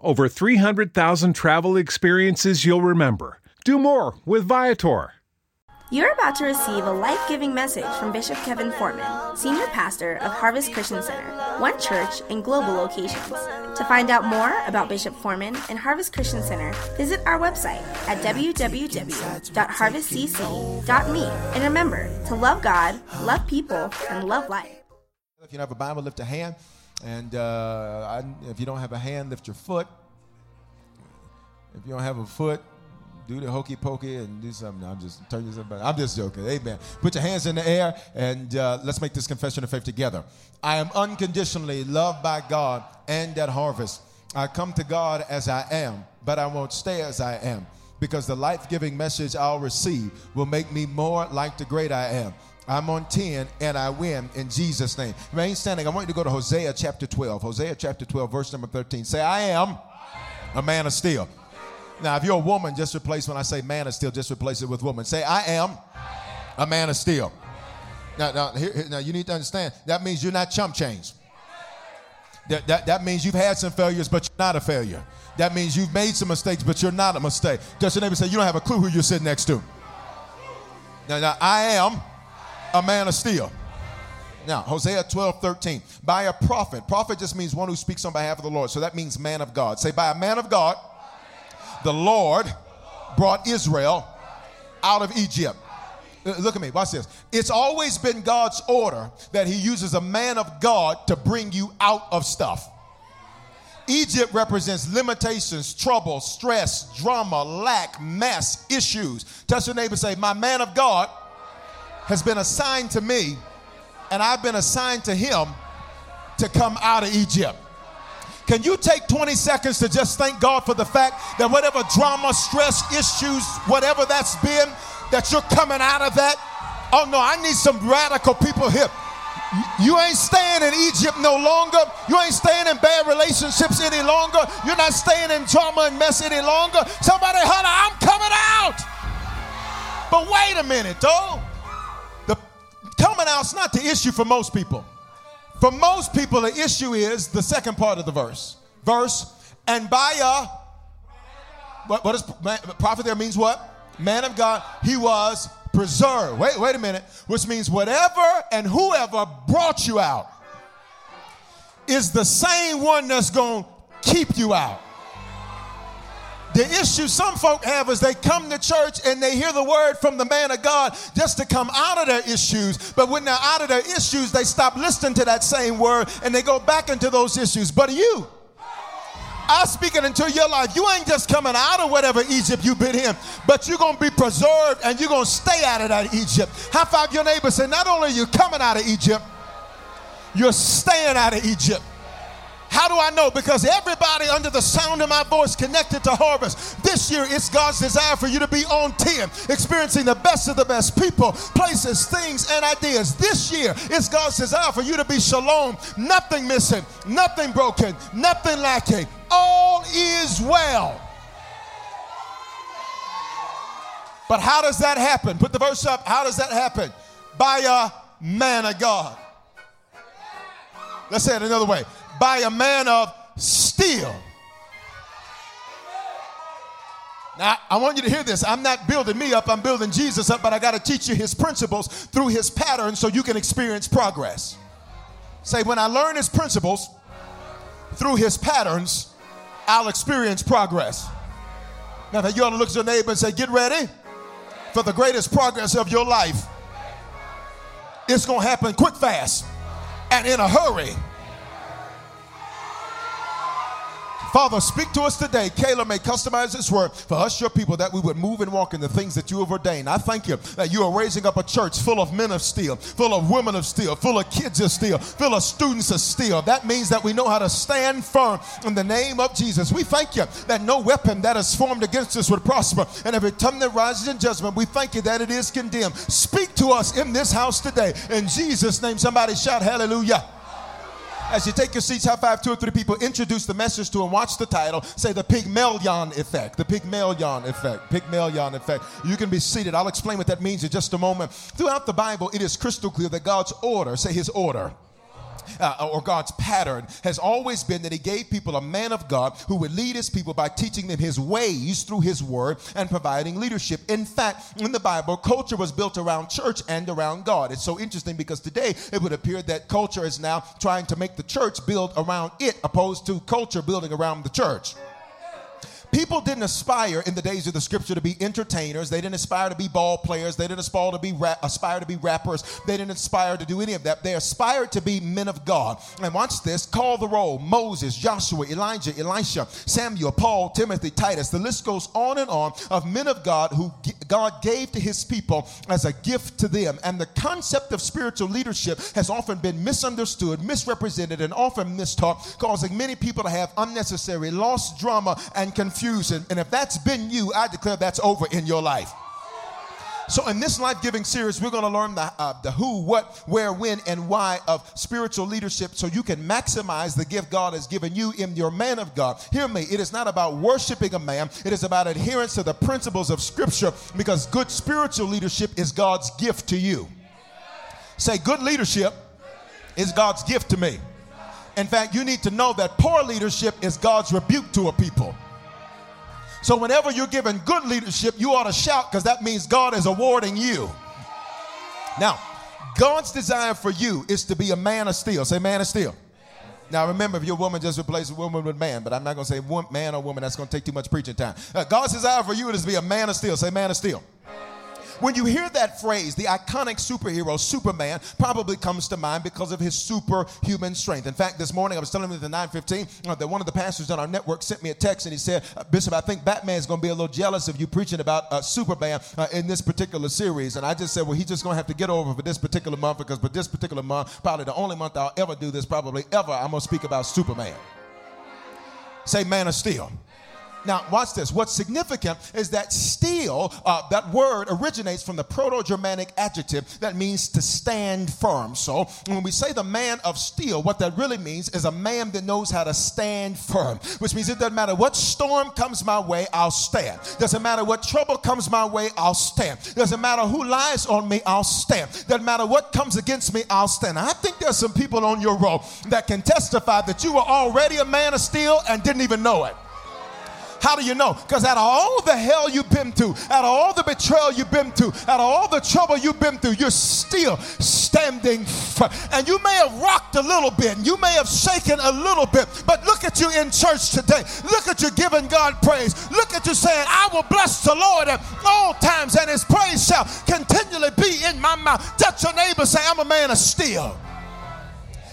over 300,000 travel experiences you'll remember. Do more with Viator. You're about to receive a life-giving message from Bishop Kevin Fortman, Senior Pastor of Harvest Christian Center, one church in global locations. To find out more about Bishop Fortman and Harvest Christian Center, visit our website at www.harvestcc.me. And remember to love God, love people, and love life. If you don't have a Bible, lift a hand. And if you don't have a hand, lift your foot. If you don't have a foot, do the hokey pokey and do something. I'm just joking. Amen. Put your hands in the air and let's make this confession of faith together. I am unconditionally loved by God and at Harvest. I come to God as I am, but I won't stay as I am, because the life-giving message I'll receive will make me more like the great I am. I'm on 10, and I win in Jesus' name. Remain standing. I want you to go to Hosea chapter 12. Hosea chapter 12, verse number 13. Say, I am a man of steel. Now, if you're a woman, just replace when I say man of steel, just replace it with woman. Say, I am a man of steel. Now, you need to understand, that means you're not chump change. That means you've had some failures, but you're not a failure. That means you've made some mistakes, but you're not a mistake. Just your neighbor say, you don't have a clue who you're sitting next to. Now I am a man of steel. Now, Hosea 12, 13. By a prophet. Prophet just means one who speaks on behalf of the Lord. So that means man of God. Say, by a man of God, the Lord brought Israel out of Egypt. Look at me. Watch this. It's always been God's order that he uses a man of God to bring you out of stuff. Egypt represents limitations, trouble, stress, drama, lack, mess, issues. Touch your neighbor and say, my man of God has been assigned to me, and I've been assigned to him to come out of Egypt. Can you take 20 seconds to just thank God for the fact that whatever drama, stress, issues, whatever that's been, that you're coming out of that? Oh no, I need some radical people here. You ain't staying in Egypt no longer. You ain't staying in bad relationships any longer. You're not staying in drama and mess any longer. Somebody holler, I'm coming out. But wait a minute, though. Coming out's not the issue for most people. For most people, the issue is the second part of the verse. And by a, what is prophet there means what? Man of God, he was preserved. Wait a minute. Which means whatever and whoever brought you out is the same one that's going to keep you out. The issue some folk have is they come to church and they hear the word from the man of God just to come out of their issues. But when they're out of their issues, they stop listening to that same word and they go back into those issues. But you, I'm speaking into your life. You ain't just coming out of whatever Egypt you've been in, but you're going to be preserved and you're going to stay out of that Egypt. High five your neighbor. Say, not only are you coming out of Egypt, you're staying out of Egypt. How do I know? Because everybody under the sound of my voice connected to Harvest. This year, it's God's desire for you to be on 10, experiencing the best of the best people, places, things, and ideas. This year, it's God's desire for you to be shalom, nothing missing, nothing broken, nothing lacking. All is well. But how does that happen? Put the verse up. How does that happen? by a man of God. Let's say it another way. By a man of steel. Now, I want you to hear this. I'm not building me up. I'm building Jesus up, but I got to teach you his principles through his pattern so you can experience progress. Say, when I learn his principles through his patterns, I'll experience progress. Now, you ought to look at your neighbor and say, get ready for the greatest progress of your life. It's going to happen quick, fast, and in a hurry. Father, speak to us today. Caleb may customize this word for us, your people, that we would move and walk in the things that you have ordained. I thank you that you are raising up a church full of men of steel, full of women of steel, full of kids of steel, full of students of steel. That means that we know how to stand firm in the name of Jesus. We thank you that no weapon that is formed against us would prosper, and every tongue that rises in judgment, we thank you that it is condemned. Speak to us in this house today. In Jesus' name, somebody shout hallelujah. As you take your seats, high five, 2 or 3 people, introduce the message to and watch the title. Say the Pygmalion Effect, the Pygmalion Effect, Pygmalion Effect. You can be seated. I'll explain what that means in just a moment. Throughout the Bible, it is crystal clear that God's order, say his order, or God's pattern has always been that he gave people a man of God who would lead his people by teaching them his ways through his word and providing leadership. In fact, in the Bible, culture was built around church and around God. It's so interesting because today it would appear that culture is now trying to make the church build around it, opposed to culture building around the church. People didn't aspire in the days of the scripture to be entertainers. They didn't aspire to be ball players. They didn't aspire to be rappers. They didn't aspire to do any of that. They aspired to be men of God. And watch this. Call the roll. Moses, Joshua, Elijah, Elisha, Samuel, Paul, Timothy, Titus. The list goes on and on of men of God who God gave to his people as a gift to them. And the concept of spiritual leadership has often been misunderstood, misrepresented, and often mistaught, causing many people to have unnecessary loss, drama, and confusion. And if that's been you, I declare that's over in your life. So in this life-giving series, we're going to learn the who, what, where, when, and why of spiritual leadership so you can maximize the gift God has given you in your man of God. Hear me. It is not about worshiping a man. It is about adherence to the principles of Scripture because good spiritual leadership is God's gift to you. Say, good leadership is God's gift to me. In fact, you need to know that poor leadership is God's rebuke to a people. So whenever you're given good leadership, you ought to shout because that means God is awarding you. Now, God's desire for you is to be a man of steel. Say man of steel. Now, remember, if you're a woman, just replace woman with man. But I'm not going to say man or woman. That's going to take too much preaching time. God's desire for you is to be a man of steel. Say man of steel. When you hear that phrase, the iconic superhero, Superman, probably comes to mind because of his superhuman strength. In fact, this morning I was telling him at the 9:15 that one of the pastors on our network sent me a text and he said, Bishop, I think Batman's going to be a little jealous of you preaching about Superman in this particular series. And I just said, well, he's just going to have to get over for this particular month because for this particular month, probably the only month I'll ever do this, probably ever, I'm going to speak about Superman. Say man of steel. Now, watch this. What's significant is that steel, that word originates from the Proto-Germanic adjective that means to stand firm. So when we say the man of steel, what that really means is a man that knows how to stand firm, which means it doesn't matter what storm comes my way, I'll stand. Doesn't matter what trouble comes my way, I'll stand. Doesn't matter who lies on me, I'll stand. Doesn't matter what comes against me, I'll stand. I think there's some people on your row that can testify that you were already a man of steel and didn't even know it. How do you know? Because out of all the hell you've been through, out of all the betrayal you've been through, out of all the trouble you've been through, you're still standing firm. And you may have rocked a little bit, and you may have shaken a little bit, but look at you in church today. Look at you giving God praise. Look at you saying, I will bless the Lord at all times, and his praise shall continually be in my mouth. Touch your neighbor, say, I'm a man of steel.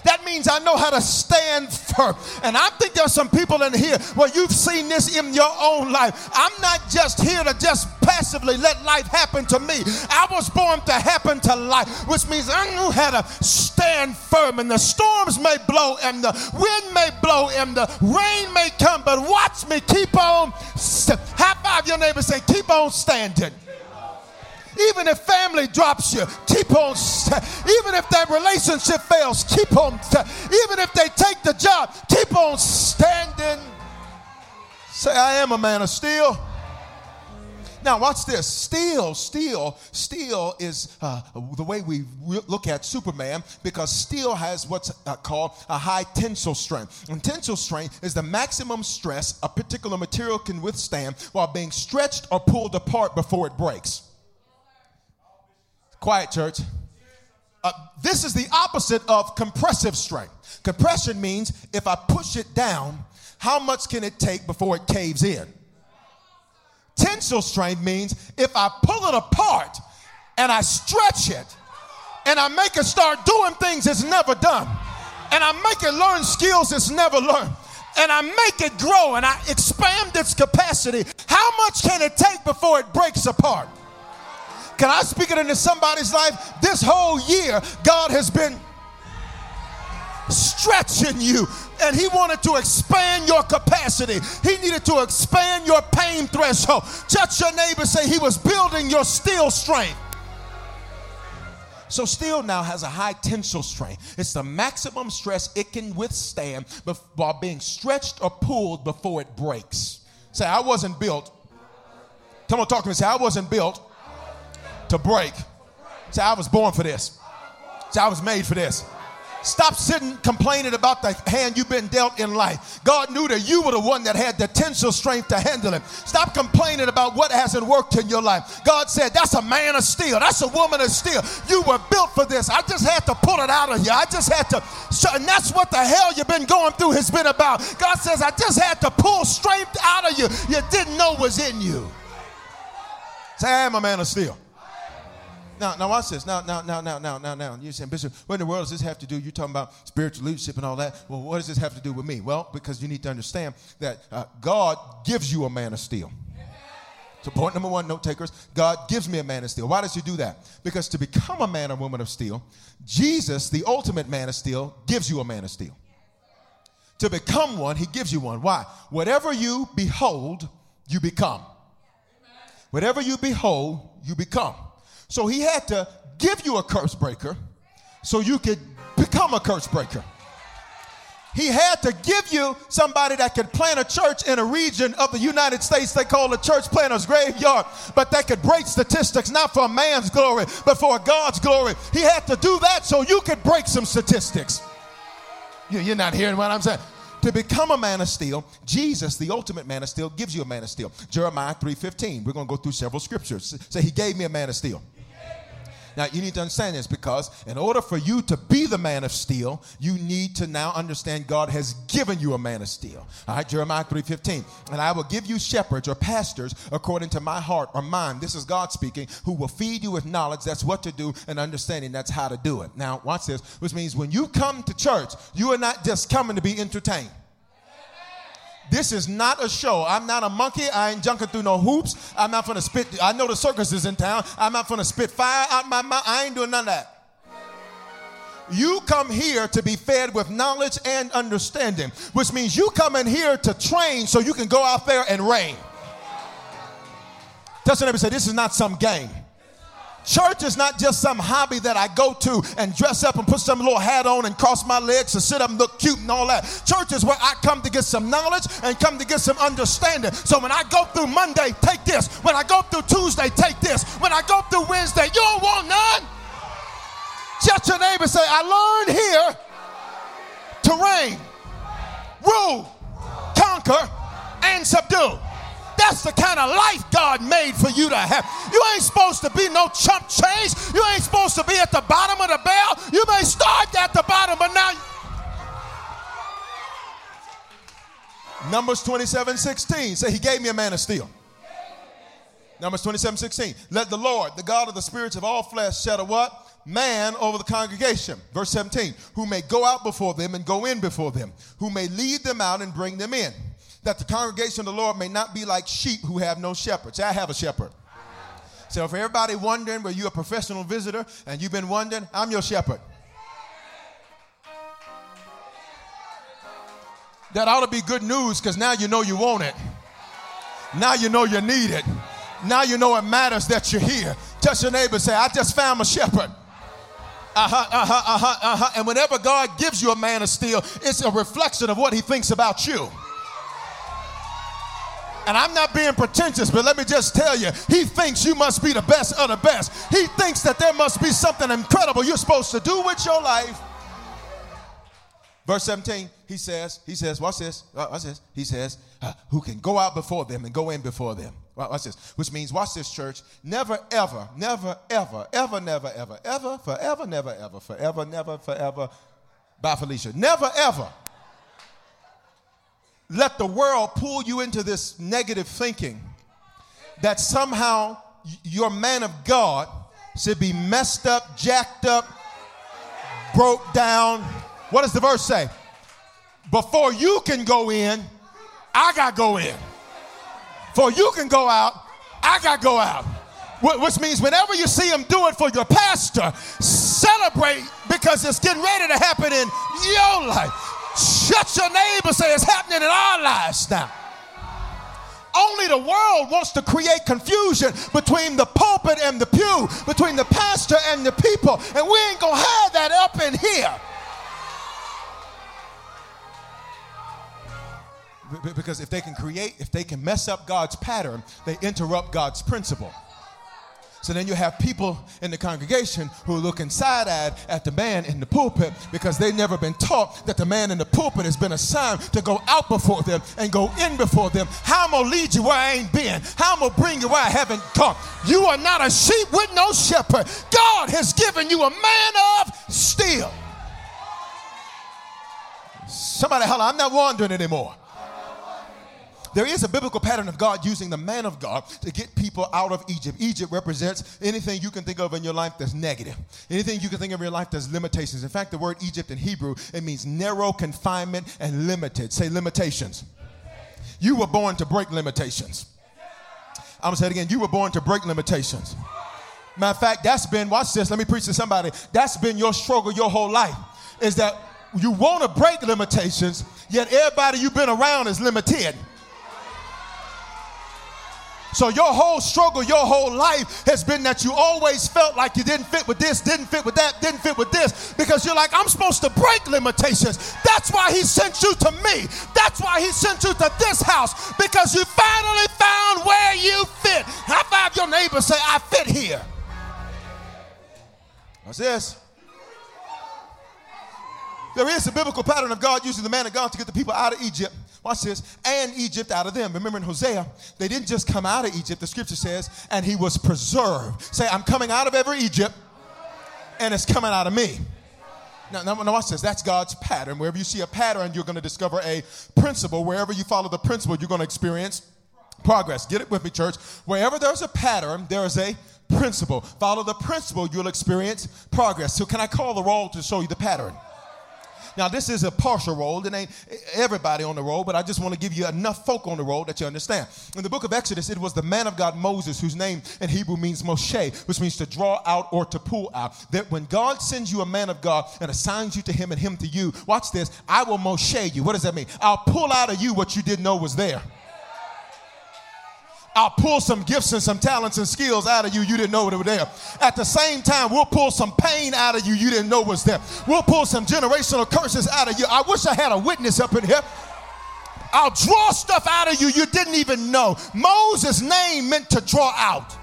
That means I know how to stand firm. And I think there's some people in here where you've seen this in your own life. I'm not just here to just passively let life happen to me. I was born to happen to life, which means I knew how to stand firm. And the storms may blow and the wind may blow and the rain may come, but watch me keep on. High five your neighbor and say, keep on standing. Even if family drops you, keep on. Even if that relationship fails, keep on. Even if they take the job, keep on standing. Say, I am a man of steel. Now watch this. Steel is the way we look at Superman, because steel has what's called a high tensile strength. And tensile strength is the maximum stress a particular material can withstand while being stretched or pulled apart before it breaks. Quiet, church. This is the opposite of compressive strength. Compression means if I push it down, how much can it take before it caves in? Tensile strength means if I pull it apart and I stretch it and I make it start doing things it's never done, and I make it learn skills it's never learned, and I make it grow and I expand its capacity, how much can it take before it breaks apart? Can I speak it into somebody's life? This whole year, God has been stretching you, and he wanted to expand your capacity. He needed to expand your pain threshold. Touch your neighbor, say he was building your steel strength. So steel now has a high tensile strength. It's the maximum stress it can withstand while being stretched or pulled before it breaks. Say, I wasn't built. Come on, talk to me. Say, I wasn't built to break. Say, I was born for this. Say, I was made for this. Stop sitting complaining about the hand you've been dealt in life. God knew that you were the one that had the tensile strength to handle it. Stop complaining about what hasn't worked in your life. God said, that's a man of steel. That's a woman of steel. You were built for this. I just had to pull it out of you. And that's what the hell you've been going through has been about. God says, I just had to pull strength out of you you didn't know was in you. Say, I am a man of steel. Now watch this. Now. You're saying, Bishop, what in the world does this have to do? You're talking about spiritual leadership and all that. Well, what does this have to do with me? Well, because you need to understand that God gives you a man of steel. So point number one, note takers, God gives me a man of steel. Why does he do that? Because to become a man or woman of steel, Jesus, the ultimate man of steel, gives you a man of steel. To become one, he gives you one. Why? Whatever you behold, you become. Whatever you behold, you become. So he had to give you a curse breaker so you could become a curse breaker. He had to give you somebody that could plant a church in a region of the United States they call the church planter's graveyard, but that could break statistics, not for a man's glory, but for God's glory. He had to do that so you could break some statistics. You're not hearing what I'm saying. To become a man of steel, Jesus, the ultimate man of steel, gives you a man of steel. Jeremiah 3:15. We're going to go through several scriptures. Say, he gave me a man of steel. Now, you need to understand this, because in order for you to be the man of steel, you need to now understand God has given you a man of steel. All right, Jeremiah 3:15. And I will give you shepherds or pastors according to my heart or mine. This is God speaking, who will feed you with knowledge. That's what to do, and understanding. That's how to do it. Now, watch this, which means when you come to church, you are not just coming to be entertained. This is not a show. I'm not a monkey. I ain't junking through no hoops. I'm not going to spit. I know the circus is in town. I'm not going to spit fire out my mouth. I ain't doing none of that. You come here to be fed with knowledge and understanding, which means you come in here to train so you can go out there and reign. Touch somebody and say, this is not some game. Church is not just some hobby that I go to and dress up and put some little hat on and cross my legs and sit up and look cute and all that. Church is where I come to get some knowledge and come to get some understanding. So when I go through Monday, take this. When I go through Tuesday, take this. When I go through Wednesday, you don't want none. Just your neighbor, say, I learned here to reign, rule, conquer, and subdue. That's the kind of life God made for you to have. You ain't supposed to be no chump change. You ain't supposed to be at the bottom of the barrel. You may start at the bottom, but now... Numbers 27:16. Say, he gave me a man of steel. Numbers 27:16. Let the Lord, the God of the spirits of all flesh, shed a what? Man over the congregation. Verse 17. Who may go out before them and go in before them. Who may lead them out and bring them in. That the congregation of the Lord may not be like sheep who have no shepherd. Say, I have a shepherd. So for everybody wondering where you're a professional visitor and you've been wondering, I'm your shepherd. That ought to be good news, because now you know you want it. Now you know you need it. Now you know it matters that you're here. Touch your neighbor and say, I just found my shepherd. And whenever God gives you a man of steel, it's a reflection of what he thinks about you. And I'm not being pretentious, but let me just tell you, he thinks you must be the best of the best. He thinks that there must be something incredible you're supposed to do with your life. Verse 17, he says, watch this, watch this. He says, who can go out before them and go in before them. Watch this, which means, watch this, church, never, ever, never, ever, ever, never, ever, ever, forever, never, ever, forever, never, forever, by Felicia, never, ever let the world pull you into this negative thinking that somehow your man of God should be messed up, jacked up, broke down. What does the verse say? Before you can go in, I got to go in. Before you can go out, I got to go out. Which means whenever you see him do it for your pastor, celebrate, because it's getting ready to happen in your life. Shut your neighbor, say it's happening in our lives now. Only the world wants to create confusion between the pulpit and the pew, between the pastor and the people, and we ain't gonna have that up in here. Because if they can create, if they can mess up God's pattern, they interrupt God's principle. So then you have people in the congregation who look side-eyed at the man in the pulpit because they've never been taught that the man in the pulpit has been assigned to go out before them and go in before them. How am I going to lead you where I ain't been? How am I going to bring you where I haven't come? You are not a sheep with no shepherd. God has given you a man of steel. Somebody holler, I'm not wandering anymore. There is a biblical pattern of God using the man of God to get people out of Egypt. Egypt represents anything you can think of in your life that's negative. Anything you can think of in your life that's limitations. In fact, the word Egypt in Hebrew, it means narrow, confinement, and limited. Say limitations. You were born to break limitations. I'm going to say it again. You were born to break limitations. Matter of fact, that's been, watch this, let me preach to somebody. That's been your struggle your whole life, is that you want to break limitations, yet everybody you've been around is limited. So your whole struggle, your whole life has been that you always felt like you didn't fit with this, didn't fit with that, didn't fit with this, because you're like, I'm supposed to break limitations. That's why he sent you to me. That's why he sent you to this house, because you finally found where you fit. High five your neighbor, say, I fit here. What's this? There is a biblical pattern of God using the man of God to get the people out of Egypt. Watch this. And Egypt out of them. Remember in Hosea, they didn't just come out of Egypt. The scripture says, and he was preserved. Say, I'm coming out of every Egypt, and it's coming out of me. Now watch this. That's God's pattern. Wherever you see a pattern, you're going to discover a principle. Wherever you follow the principle, you're going to experience progress. Get it with me, church. Wherever there's a pattern, there is a principle. Follow the principle, you'll experience progress. So can I call the roll to show you the pattern? Now, this is a partial roll. It ain't everybody on the roll, but I just want to give you enough folk on the roll that you understand. In the book of Exodus, it was the man of God, Moses, whose name in Hebrew means Moshe, which means to draw out or to pull out. That when God sends you a man of God and assigns you to him and him to you, watch this, I will Moshe you. What does that mean? I'll pull out of you what you didn't know was there. I'll pull some gifts and some talents and skills out of you you didn't know they were there. At the same time, we'll pull some pain out of you you didn't know was there. We'll pull some generational curses out of you. I wish I had a witness up in here. I'll draw stuff out of you you didn't even know. Moses' name meant to draw out.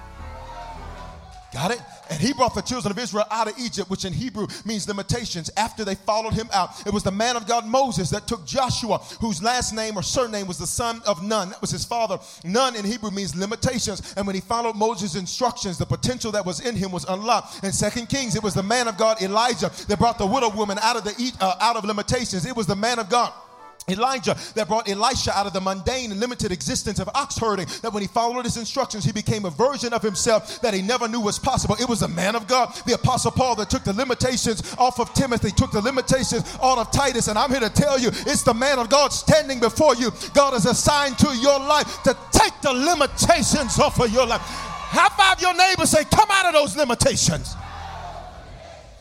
Got it? And he brought the children of Israel out of Egypt, which in Hebrew means limitations. After they followed him out, it was the man of God, Moses, that took Joshua, whose last name or surname was the son of Nun. That was his father. Nun in Hebrew means limitations. And when he followed Moses' instructions, the potential that was in him was unlocked. In 2 Kings, it was the man of God, Elijah, that brought the widow woman out of limitations. It was the man of God, Elijah, that brought Elisha out of the mundane and limited existence of ox herding, that when he followed his instructions, he became a version of himself that he never knew was possible. It was the man of God, the apostle Paul, that took the limitations off of Timothy, took the limitations out of Titus, and I'm here to tell you, it's the man of God standing before you. God has assigned to your life to take the limitations off of your life. High five your neighbor, say, come out of those limitations.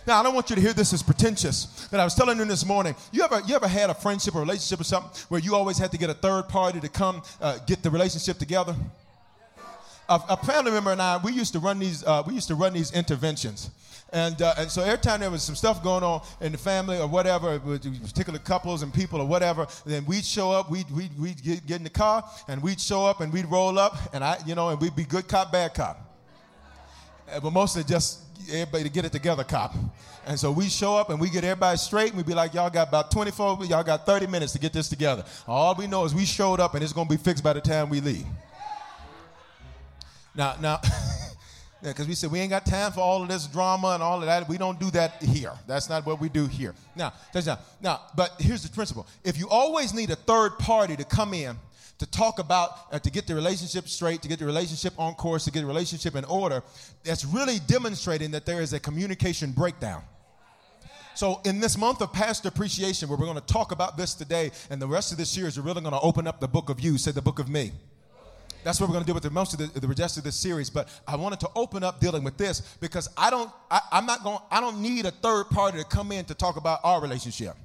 Now, I don't want you to hear this as pretentious, but I was telling you this morning, you ever had a friendship or relationship or something where you always had to get a third party to come get the relationship together? a family member and I, we used to run these interventions. And so every time there was some stuff going on in the family or whatever, with particular couples and people or whatever, then we'd show up, we'd get in the car, and we'd show up, and we'd roll up, and and we'd be good cop, bad cop. But mostly just everybody to get it together cop. And so we show up, and we get everybody straight, and we'd be like, y'all got about 24, y'all got 30 minutes to get this together. All we know is we showed up, and it's going to be fixed by the time we leave. Now... Yeah, because we said we ain't got time for all of this drama and all of that. We don't do that here. That's not what we do here. Now, but here's the principle. If you always need a third party to come in to talk about, to get the relationship straight, to get the relationship on course, to get the relationship in order, that's really demonstrating that there is a communication breakdown. So in this month of Pastor Appreciation, where we're going to talk about this today, and the rest of this year is really going to open up the book of you, say the book of me. That's what we're going to do with the rest of this series. But I wanted to open up dealing with this because I don't need a third party to come in to talk about our relationship.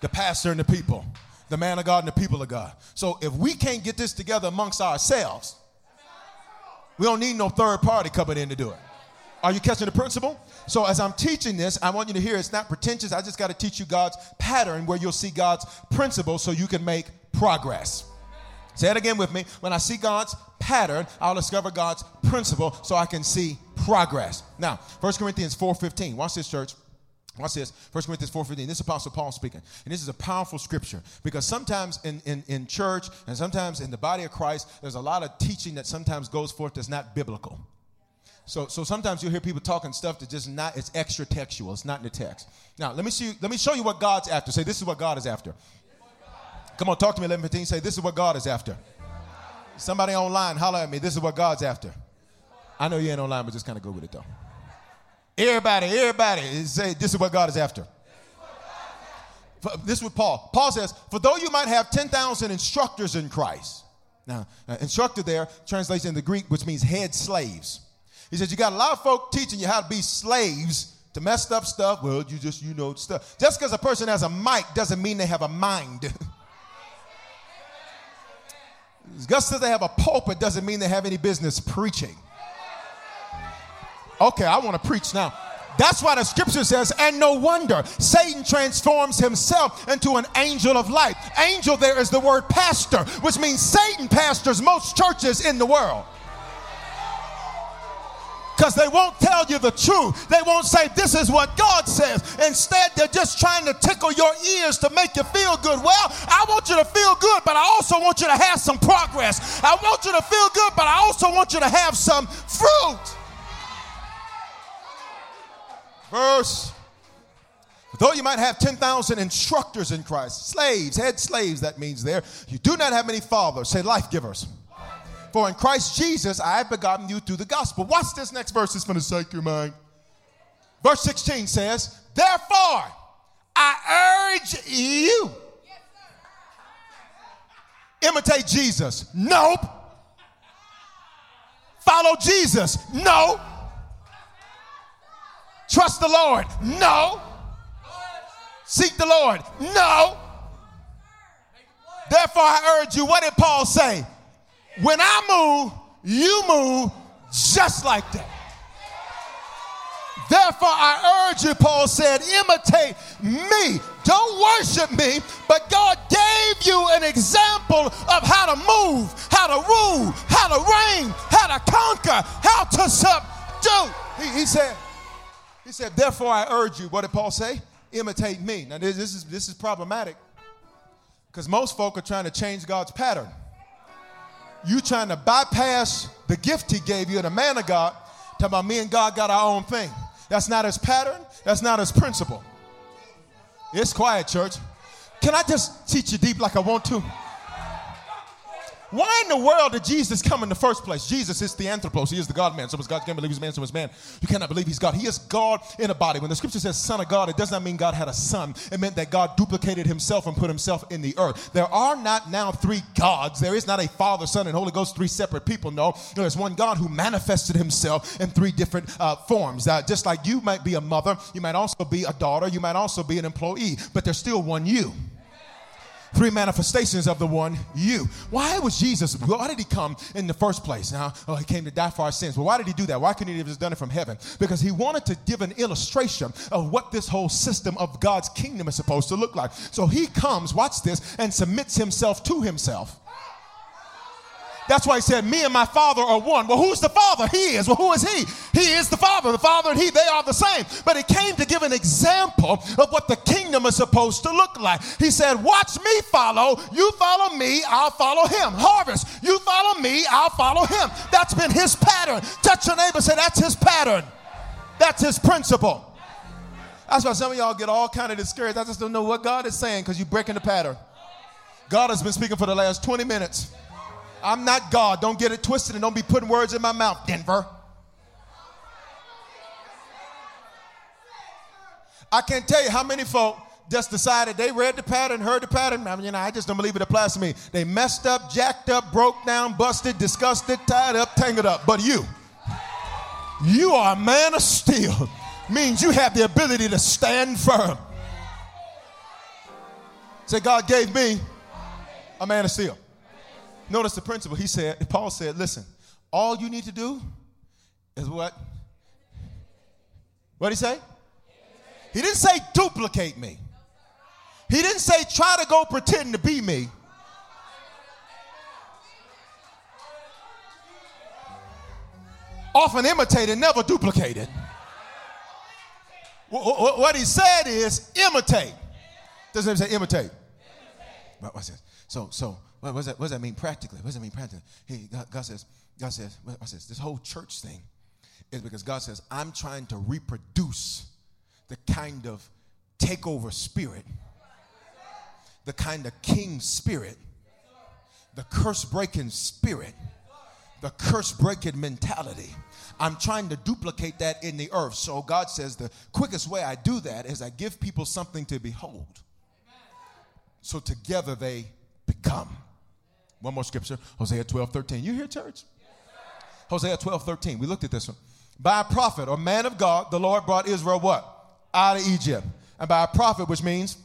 The pastor and the people, the man of God and the people of God. So if we can't get this together amongst ourselves, we don't need no third party coming in to do it. Are you catching the principle? So as I'm teaching this, I want you to hear it's not pretentious. I just got to teach you God's pattern where you'll see God's principle so you can make progress. Say that again with me. When I see God's pattern, I'll discover God's principle so I can see progress. Now, First Corinthians 4:15. Watch this, church. Watch this. First Corinthians 4:15. This is Apostle Paul speaking. And this is a powerful scripture because sometimes in church and sometimes in the body of Christ, there's a lot of teaching that sometimes goes forth that's not biblical. So sometimes you'll hear people talking stuff that's just not, it's extra textual. It's not in the text. Now, let me show you what God's after. Say, this is what God is after. Come on, talk to me, 11:15. Say, this is what God is after. Somebody online, holler at me. This is what God's after. I know you ain't online, but just kind of go with it, though. Everybody, say, this is what God is after. This is what Paul. Paul says, for though you might have 10,000 instructors in Christ. Now, instructor there translates into Greek, which means head slaves. He says, you got a lot of folk teaching you how to be slaves to messed up stuff. Well, you just, stuff. Just because a person has a mic doesn't mean they have a mind. Just because they have a pulpit doesn't mean they have any business preaching. Okay, I want to preach now. That's why the scripture says, and no wonder, Satan transforms himself into an angel of light. Angel there is the word pastor, which means Satan pastors most churches in the world. Because they won't tell you the truth. They won't say, this is what God says. Instead, they're just trying to tickle your ears to make you feel good. Well, I want you to feel good, but I also want you to have some progress. I want you to feel good, but I also want you to have some fruit. Verse. Though you might have 10,000 instructors in Christ, slaves, head slaves, that means there, you do not have many fathers, say life givers. For in Christ Jesus, I have begotten you through the gospel. Watch this next verse. It's going to shake your mind. Verse 16 says, therefore, I urge you. Imitate Jesus. Nope. Follow Jesus. No. Trust the Lord. No. Seek the Lord. No. Therefore, I urge you. What did Paul say? When I move, you move just like that. Therefore, I urge you, Paul said, imitate me. Don't worship me, but God gave you an example of how to move, how to rule, how to reign, how to conquer, how to subdue. He said, therefore, I urge you. What did Paul say? Imitate me. Now, this is problematic because most folk are trying to change God's pattern. You trying to bypass the gift he gave you, the man of God, talking about me and God got our own thing. That's not his pattern. That's not his principle. It's quiet, church. Can I just teach you deep like I want to? Why in the world did Jesus come in the first place? Jesus is the anthropos. He is the God-man. So much God, you can't believe he's man, so much man. You cannot believe he's God. He is God in a body. When the scripture says son of God, it does not mean God had a son. It meant that God duplicated himself and put himself in the earth. There are not now three gods. There is not a Father, Son, and Holy Ghost, three separate people. No, there's one God who manifested himself in three different forms. Just like you might be a mother, you might also be a daughter, you might also be an employee, but there's still one you. Three manifestations of the one you. Why was Jesus, why did he come in the first place? Now, he came to die for our sins. Well, why did he do that? Why couldn't he have just done it from heaven? Because he wanted to give an illustration of what this whole system of God's kingdom is supposed to look like. So he comes, watch this, and submits himself to himself. That's why he said, me and my Father are one. Well, who's the Father? He is. Well, who is he? He is the Father. The Father and he, they are the same. But he came to give an example of what the kingdom is supposed to look like. He said, watch me follow. You follow me, I'll follow him. Harvest, you follow me, I'll follow him. That's been his pattern. Touch your neighbor and say, that's his pattern. That's his principle. That's why some of y'all get all kind of discouraged. I just don't know what God is saying because you're breaking the pattern. God has been speaking for the last 20 minutes. I'm not God. Don't get it twisted and don't be putting words in my mouth, Denver. I can't tell you how many folk just decided they read the pattern, heard the pattern. I mean, I just don't believe it applies to me. They messed up, jacked up, broke down, busted, disgusted, tied up, tangled up. But you are a man of steel. Means you have the ability to stand firm. Say, God gave me a man of steel. Notice the principle. He said, Paul said, listen, all you need to do is what? What did he say? He didn't say duplicate me. He didn't say try to go pretend to be me. Often imitated, never duplicated. What he said is imitate. Doesn't it say imitate? What's this? So. What does that mean practically? What does that mean practically? Hey, God says, this whole church thing is because God says, I'm trying to reproduce the kind of takeover spirit, the kind of king spirit, the curse-breaking spirit, the curse-breaking mentality. I'm trying to duplicate that in the earth. So God says the quickest way I do that is I give people something to behold. So together they become. One more scripture, Hosea 12:13. You hear, church? Yes, sir. Hosea 12:13. We looked at this one. By a prophet or man of God, the Lord brought Israel what? Out of Egypt. And by a prophet, which means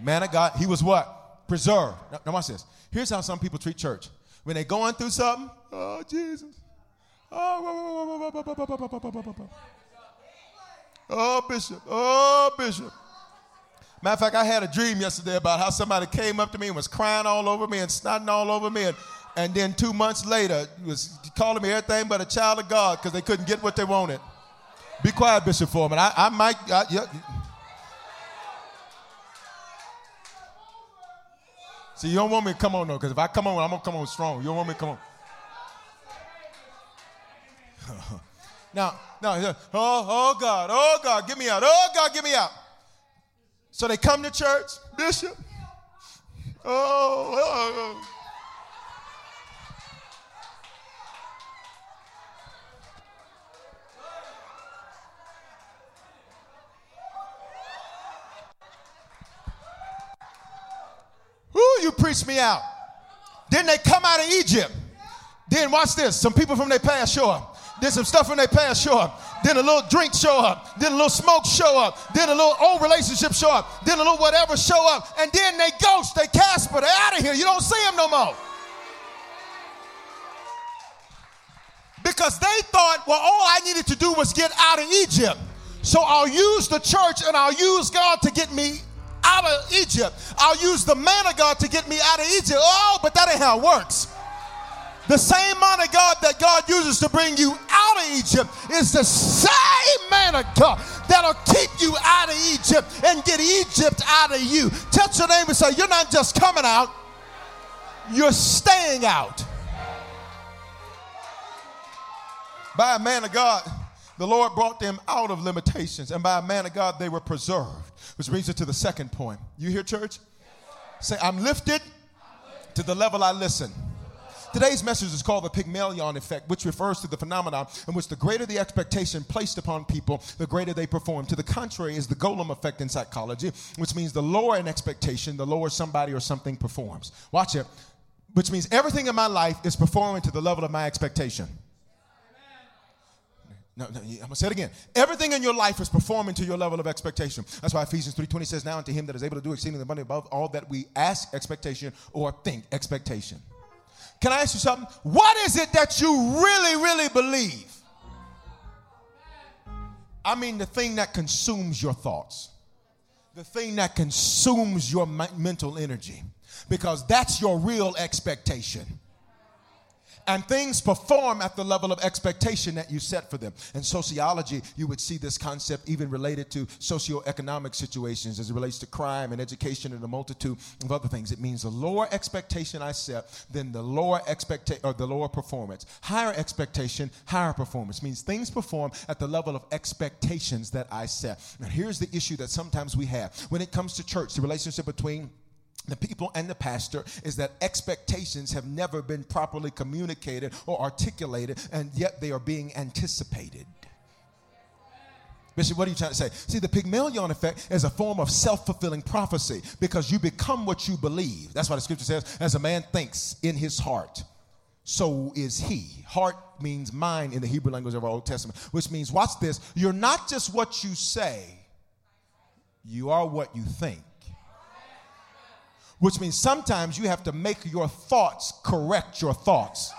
man of God, he was what? Preserved. Now watch this. Here's how some people treat church. When they're going through something, oh, Jesus. Oh, Bishop. Oh, Bishop. Matter of fact, I had a dream yesterday about how somebody came up to me and was crying all over me and snotting all over me. And then 2 months later, was calling me everything but a child of God because they couldn't get what they wanted. Be quiet, Bishop Fortman. I might. See, you don't want me to come on, though, because if I come on, I'm going to come on strong. You don't want me to come on. Now, oh, God, get me out. Oh, God, get me out. So they come to church, Bishop. Oh. Ooh, you preach me out. Then they come out of Egypt. Then watch this. Some people from their past show up. Then some stuff from their past show up. Then a little drink show up. Then a little smoke show up. Then a little old relationship show up. Then a little whatever show up. And then they ghost, they Casper, they're out of here. You don't see them no more. Because they thought, well, all I needed to do was get out of Egypt. So I'll use the church and I'll use God to get me out of Egypt. I'll use the man of God to get me out of Egypt. Oh, but that ain't how it works. The same man of God that God uses to bring you out of Egypt is the same man of God that'll keep you out of Egypt and get Egypt out of you. Touch your neighbor and say, you're not just coming out, you're staying out. By a man of God, the Lord brought them out of limitations, and by a man of God, they were preserved, which brings us to the second point. You hear, church? Say, I'm lifted to the level I listen. Today's message is called the Pygmalion Effect, which refers to the phenomenon in which the greater the expectation placed upon people, the greater they perform. To the contrary is the Golem effect in psychology, which means the lower an expectation, the lower somebody or something performs. Watch it. Which means everything in my life is performing to the level of my expectation. No, I'm going to say it again. Everything in your life is performing to your level of expectation. That's why Ephesians 3:20 says, now unto him that is able to do exceedingly abundantly above all that we ask expectation or think expectation. Can I ask you something? What is it that you really, really believe? I mean the thing that consumes your thoughts. The thing that consumes your mental energy. Because that's your real expectation. And things perform at the level of expectation that you set for them. In sociology, you would see this concept even related to socioeconomic situations as it relates to crime and education and a multitude of other things. It means the lower expectation I set, then the lower expectation or the lower performance. Higher expectation, higher performance. It means things perform at the level of expectations that I set. Now, here's the issue that sometimes we have. When it comes to church, the relationship between the people and the pastor is that expectations have never been properly communicated or articulated, and yet they are being anticipated. Bishop, what are you trying to say? See, the Pygmalion effect is a form of self-fulfilling prophecy because you become what you believe. That's why the scripture says, as a man thinks in his heart, so is he. Heart means mind in the Hebrew language of our Old Testament, which means, watch this, you're not just what you say, you are what you think. Which means sometimes you have to make your thoughts correct your thoughts.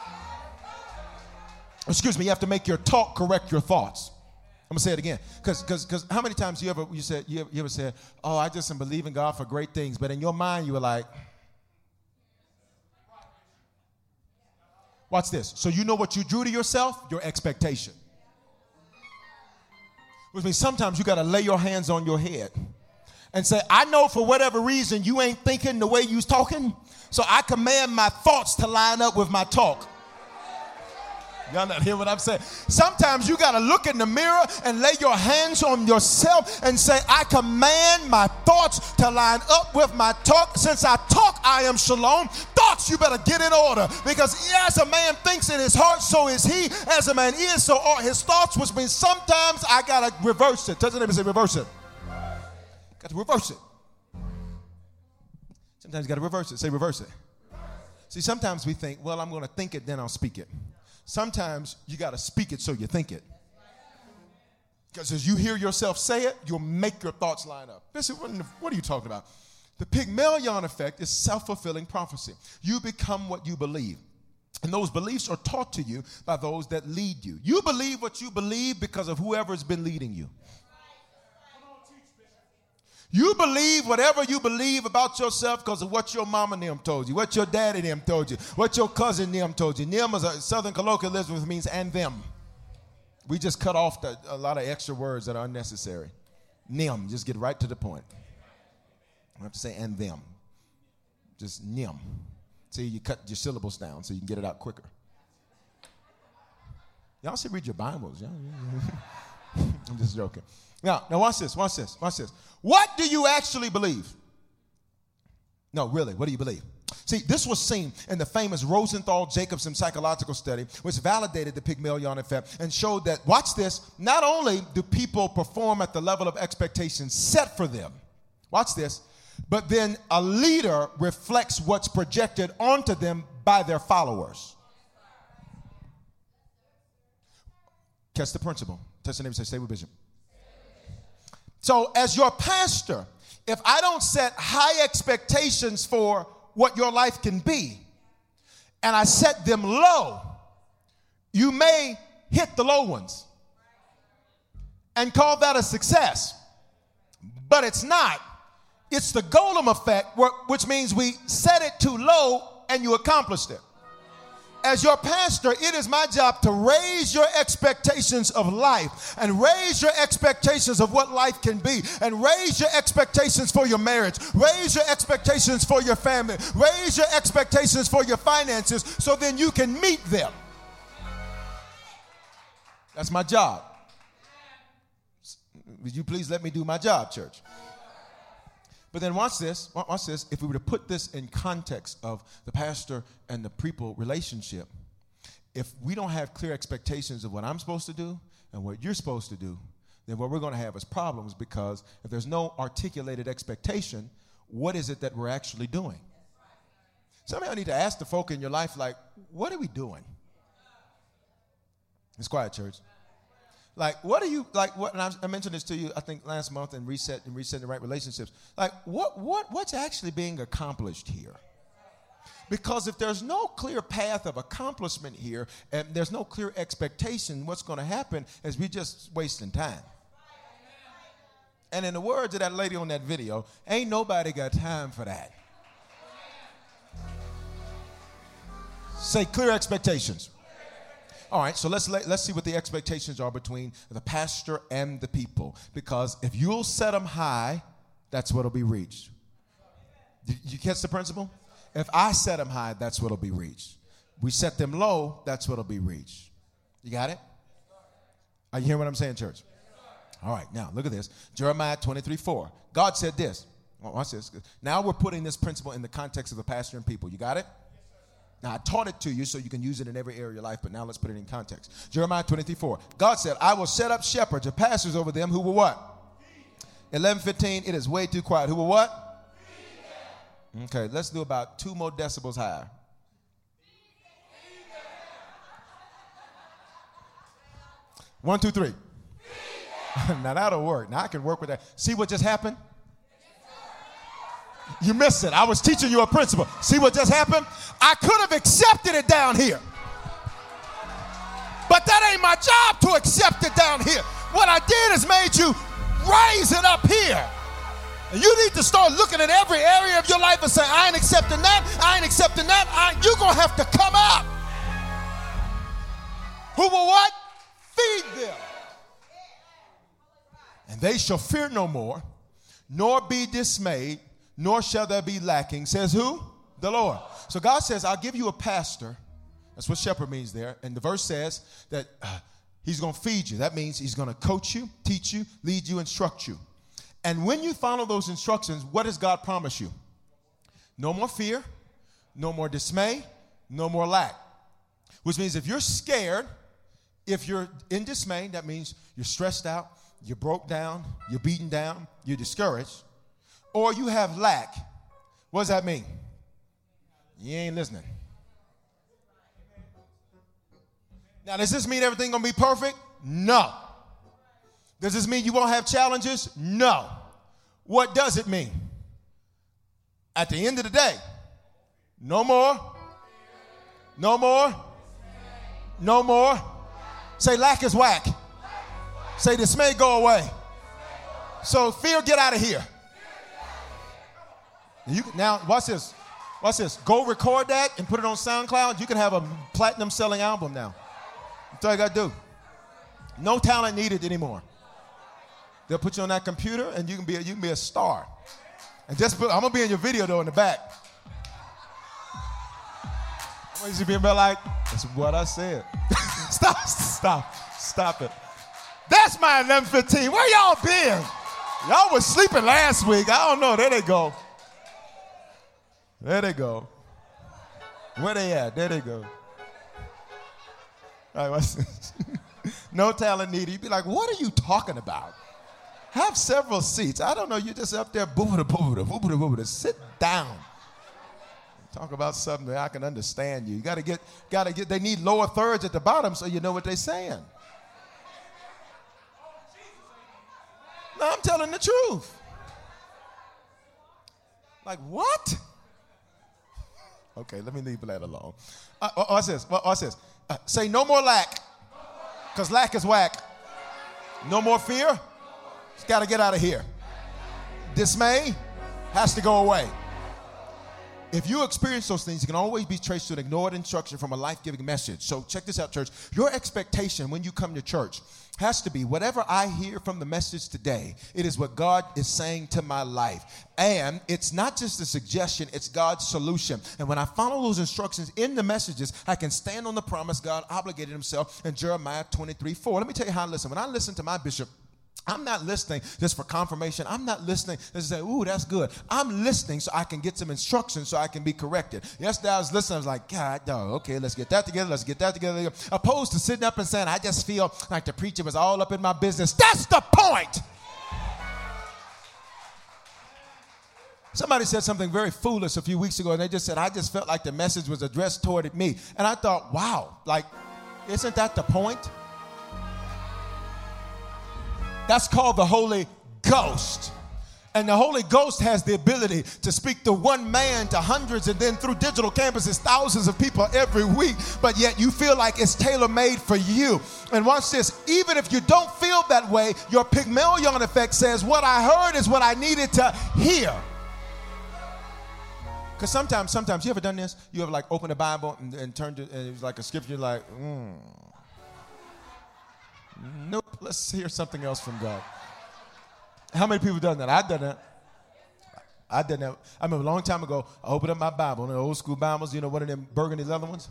Excuse me, you have to make your talk correct your thoughts. I'm gonna say it again, because how many times you ever said, "Oh, I just am believing God for great things," but in your mind you were like, "Watch this." So you know what you drew to yourself, your expectation. Which means sometimes you gotta lay your hands on your head. And say, I know for whatever reason you ain't thinking the way you's talking, so I command my thoughts to line up with my talk. Y'all not hear what I'm saying? Sometimes you got to look in the mirror and lay your hands on yourself and say, I command my thoughts to line up with my talk. Since I talk, I am shalom. Thoughts, you better get in order. Because as a man thinks in his heart, so is he. As a man is, so are his thoughts, which means sometimes I got to reverse it. Touch the neighbor and say, reverse it. Got to reverse it. Sometimes you got to reverse it. Say reverse it. See, sometimes we think, well, I'm going to think it, then I'll speak it. Sometimes you got to speak it so you think it. Because as you hear yourself say it, you'll make your thoughts line up. Bishop, what are you talking about? The Pygmalion effect is self-fulfilling prophecy. You become what you believe. And those beliefs are taught to you by those that lead you. You believe what you believe because of whoever's been leading you. You believe whatever you believe about yourself because of what your mama and them told you, what your daddy and them told you, what your cousin and them told you. Them is a Southern colloquialism, which means and them. We just cut off a lot of extra words that are unnecessary. Them, just get right to the point. I have to say and them. Just them. See, you cut your syllables down so you can get it out quicker. Y'all should read your Bibles. I'm just joking. Now watch this. What do you actually believe? No, really, what do you believe? See, this was seen in the famous Rosenthal-Jacobson psychological study, which validated the Pygmalion effect and showed that, watch this, not only do people perform at the level of expectations set for them, watch this, but then a leader reflects what's projected onto them by their followers. Catch the principle. Touch the name and say, stay with Bishop. So as your pastor, if I don't set high expectations for what your life can be, and I set them low, you may hit the low ones and call that a success. But it's not. It's the golem effect, which means we set it too low and you accomplished it. As your pastor, it is my job to raise your expectations of life and raise your expectations of what life can be and raise your expectations for your marriage, raise your expectations for your family, raise your expectations for your finances so then you can meet them. That's my job. Would you please let me do my job, church? But then watch this, if we were to put this in context of the pastor and the people relationship, if we don't have clear expectations of what I'm supposed to do and what you're supposed to do, then what we're going to have is problems because if there's no articulated expectation, what is it that we're actually doing? Some of y'all need to ask the folk in your life, like, what are we doing? It's quiet, church. Like, what are you, like, what, and I mentioned this to you, I think, last month in Resetting the Right Relationships. Like, what's actually being accomplished here? Because if there's no clear path of accomplishment here and there's no clear expectation, what's going to happen is we're just wasting time. And in the words of that lady on that video, ain't nobody got time for that. Say clear expectations. All right, so let's see what the expectations are between the pastor and the people. Because if you'll set them high, that's what'll be reached. You catch the principle? If I set them high, that's what'll be reached. We set them low, that's what'll be reached. You got it? Are you hearing what I'm saying, church? All right, now look at this. Jeremiah 23:4. God said this. Watch this. Now we're putting this principle in the context of the pastor and people. You got it? Now, I taught it to you so you can use it in every area of your life, but now let's put it in context. Jeremiah 23:4. God said, I will set up shepherds or pastors over them who will what? 11:15, it is way too quiet. Who will what? Okay, let's do about 2 more decibels higher. One, two, three. Now, that'll work. Now, I can work with that. See what just happened? You missed it. I was teaching you a principle. See what just happened? I could have accepted it down here. But that ain't my job to accept it down here. What I did is made you raise it up here. And you need to start looking at every area of your life and say, I ain't accepting that. I ain't accepting that. You're going to have to come up. Who will what? Feed them. And they shall fear no more, nor be dismayed, nor shall there be lacking, says who? The Lord. So God says, I'll give you a pastor. That's what shepherd means there. And the verse says that he's going to feed you. That means he's going to coach you, teach you, lead you, instruct you. And when you follow those instructions, what does God promise you? No more fear, no more dismay, no more lack. Which means if you're scared, if you're in dismay, that means you're stressed out, you're broke down, you're beaten down, you're discouraged. Or you have lack. What does that mean? You ain't listening. Now, does this mean everything gonna be perfect? No. Does this mean you won't have challenges? No. What does it mean? At the end of the day, no more. No more. No more. Say lack is whack. Say dismay go away. So fear get out of here. You can, now, watch this. Watch this. Go record that and put it on SoundCloud. You can have a platinum selling album now. That's all you got to do. No talent needed anymore. They'll put you on that computer and you can be a star. And just put, I'm going to be in your video, though, in the back. I want you to be like, that's what I said. Stop it. That's my 11:15. Where y'all been? Y'all was sleeping last week. I don't know. There they go. There they go. Where they at? There they go. All right, what's this? No talent needed. You'd be like, what are you talking about? Have several seats. I don't know. You're just up there, boo-da-boo-da. Sit down. Talk about something that I can understand you. You gotta get, they need lower thirds at the bottom so you know what they're saying. No, I'm telling the truth. Like, what? Okay, let me leave that alone. Say no more lack, because lack is whack. No more fear. It's got to get out of here. Dismay has to go away. If you experience those things, you can always be traced to an ignored instruction from a life-giving message. So check this out, church. Your expectation when you come to church has to be whatever I hear from the message today, it is what God is saying to my life. And it's not just a suggestion, it's God's solution. And when I follow those instructions in the messages, I can stand on the promise God obligated himself in Jeremiah 23:4. Let me tell you how I listen. When I listen to my bishop, I'm not listening just for confirmation. I'm not listening just to say, ooh, that's good. I'm listening so I can get some instruction so I can be corrected. Yesterday I was listening. I was like, God, no, okay, let's get that together. Let's get that together. Opposed to sitting up and saying, I just feel like the preacher was all up in my business. That's the point. Somebody said something very foolish a few weeks ago, and they just said, I just felt like the message was addressed toward me. And I thought, wow, like, isn't that the point? That's called the Holy Ghost. And the Holy Ghost has the ability to speak to one man, to hundreds, and then through digital campuses, thousands of people every week. But yet you feel like it's tailor-made for you. And watch this. Even if you don't feel that way, your Pygmalion effect says, what I heard is what I needed to hear. Because sometimes, you ever done this? You ever like open the Bible and turned it, and it was like a scripture, you're like, nope, let's hear something else from God. How many people done that? I've done that. I remember a long time ago, I opened up my Bible, one of the old school Bibles, you know, one of them burgundy leather ones.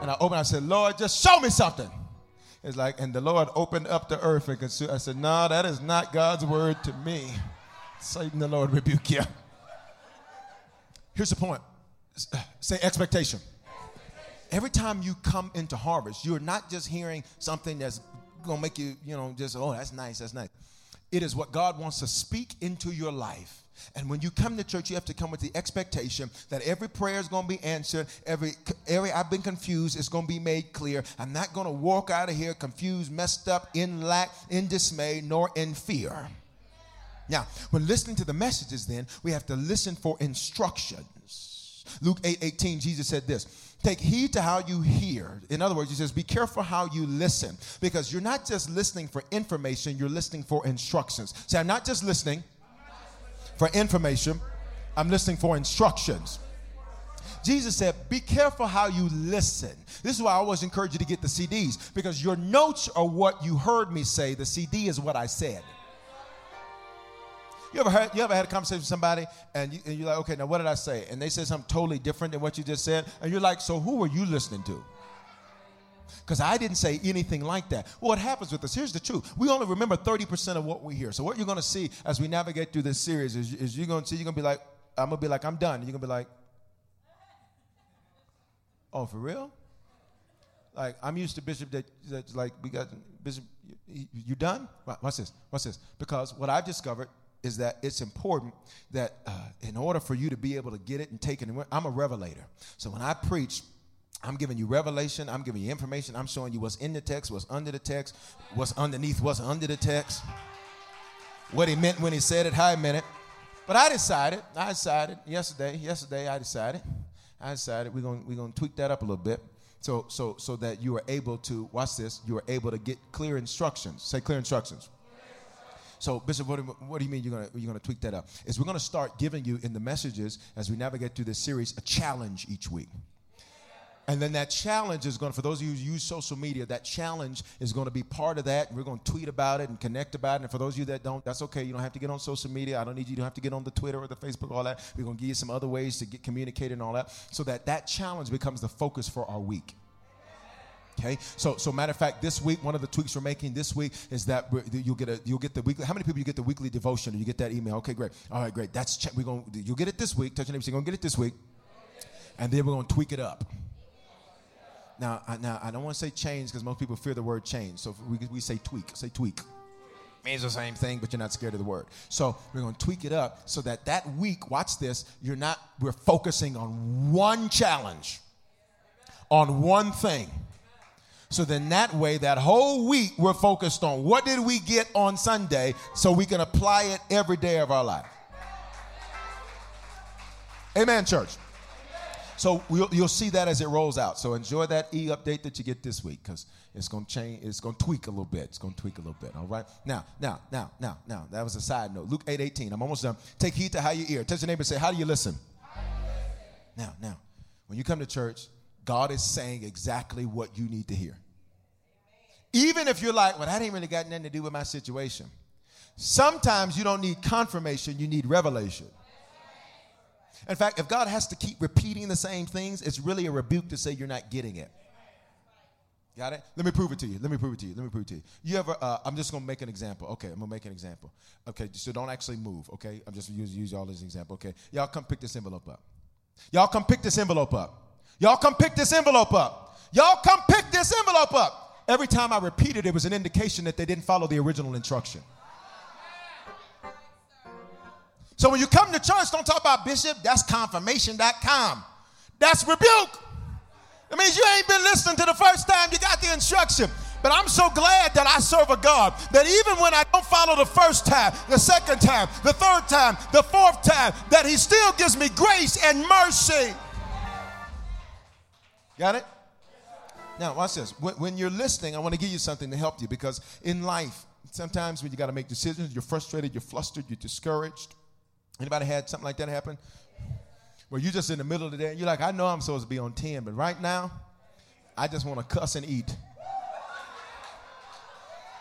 And I opened it, I said, Lord, just show me something. It's like, and the Lord opened up the earth and consumed. I said, no, that is not God's word to me. Satan, the Lord rebuke you. Here's the point. Say expectation. Every time you come into Harvest, you're not just hearing something that's going to make you, you know, just, oh, that's nice, that's nice. It is what God wants to speak into your life. And when you come to church, you have to come with the expectation that every prayer is going to be answered. Every area I've been confused is going to be made clear. I'm not going to walk out of here confused, messed up, in lack, in dismay, nor in fear. Now, when listening to the messages then, we have to listen for instructions. Luke 8:18, Jesus said this. Take heed to how you hear. In other words, he says, be careful how you listen, because you're not just listening for information, you're listening for instructions. Say, I'm not just listening for information, I'm listening for instructions. Jesus said, be careful how you listen. This is why I always encourage you to get the CDs, because your notes are what you heard me say. The CD is what I said. You ever had a conversation with somebody and you're like, okay, now what did I say? And they said something totally different than what you just said. And you're like, so who were you listening to? Because I didn't say anything like that. Well, what happens with us, here's the truth. We only remember 30% of what we hear. So what you're going to see as we navigate through this series is you're going to be like, I'm done. And you're going to be like, oh, for real? Like, I'm used to Bishop that's like, we got Bishop, you done? Watch this. Because what I've discovered is that it's important that in order for you to be able to get it and take it, I'm a revelator. So when I preach, I'm giving you revelation, I'm giving you information, I'm showing you what's in the text, what's under the text, what's underneath, what's under the text, what he meant when he said it, how he meant it. But I decided yesterday, I decided we're gonna tweak that up a little bit so that you are able to, watch this, you are able to get clear instructions. Say clear instructions. So, Bishop, what do you mean you're gonna tweak that up? Is we're going to start giving you in the messages as we navigate through this series a challenge each week. And then that challenge is going to, for those of you who use social media, that challenge is going to be part of that. We're going to tweet about it and connect about it. And for those of you that don't, that's okay. You don't have to get on social media. I don't need you to have to get on the Twitter or the Facebook, all that. We're going to give you some other ways to get communicated and all that so that challenge becomes the focus for our week. Okay, so matter of fact, this week, one of the tweaks we're making this week is that you'll get the weekly. How many people you get the weekly devotion? You get that email? Okay, great. All right, great. That's you'll get it this week. Touch your neighbor, so you're gonna get it this week, and then we're gonna tweak it up. Now I don't want to say change because most people fear the word change. So we say tweak. Say tweak. Means the same thing, but you're not scared of the word. So we're gonna tweak it up so that week, watch this. We're focusing on one challenge, on one thing. So then that way, that whole week, we're focused on what did we get on Sunday so we can apply it every day of our life. Amen, church. So you'll see that as it rolls out. So enjoy that e-update that you get this week because it's going to change. It's going to tweak a little bit. It's going to tweak a little bit. All right. Now. That was a side note. Luke 8:18. I'm almost done. Take heed to how you hear. Touch your neighbor and say, how do you listen? Now. When you come to church, God is saying exactly what you need to hear. Even if you're like, well, that ain't really got nothing to do with my situation. Sometimes you don't need confirmation, you need revelation. In fact, if God has to keep repeating the same things, it's really a rebuke to say you're not getting it. Got it? Let me prove it to you. I'm just going to make an example. Okay, I'm going to make an example. Okay, so don't actually move, okay? I'm just use y'all as an example, okay? Y'all come pick this envelope up. Every time I repeated, it was an indication that they didn't follow the original instruction. So when you come to church, don't talk about Bishop. That's confirmation.com. That's rebuke. That means you ain't been listening to the first time you got the instruction. But I'm so glad that I serve a God that even when I don't follow the first time, the second time, the third time, the fourth time, that he still gives me grace and mercy. Got it? Now, watch this. When you're listening, I want to give you something to help you, because in life, sometimes when you got to make decisions, you're frustrated, you're flustered, you're discouraged. Anybody had something like that happen? Where you're just in the middle of the day, and you're like, I know I'm supposed to be on 10, but right now, I just want to cuss and eat.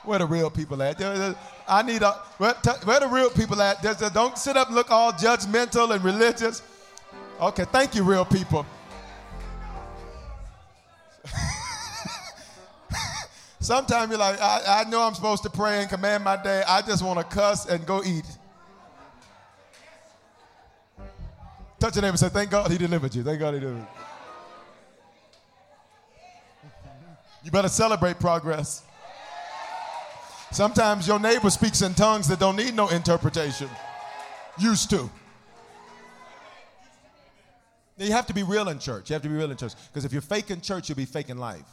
Where the real people at? I need a, where the real people at? Don't sit up and look all judgmental and religious. Okay, thank you, real people. Sometimes you're like, I know I'm supposed to pray and command my day. I just want to cuss and go eat. Touch your neighbor and say, thank God he delivered you. Thank God he delivered you. You better celebrate progress. Sometimes your neighbor speaks in tongues that don't need no interpretation. Used to. You have to be real in church. You have to be real in church. Because if you're faking church, you'll be faking life.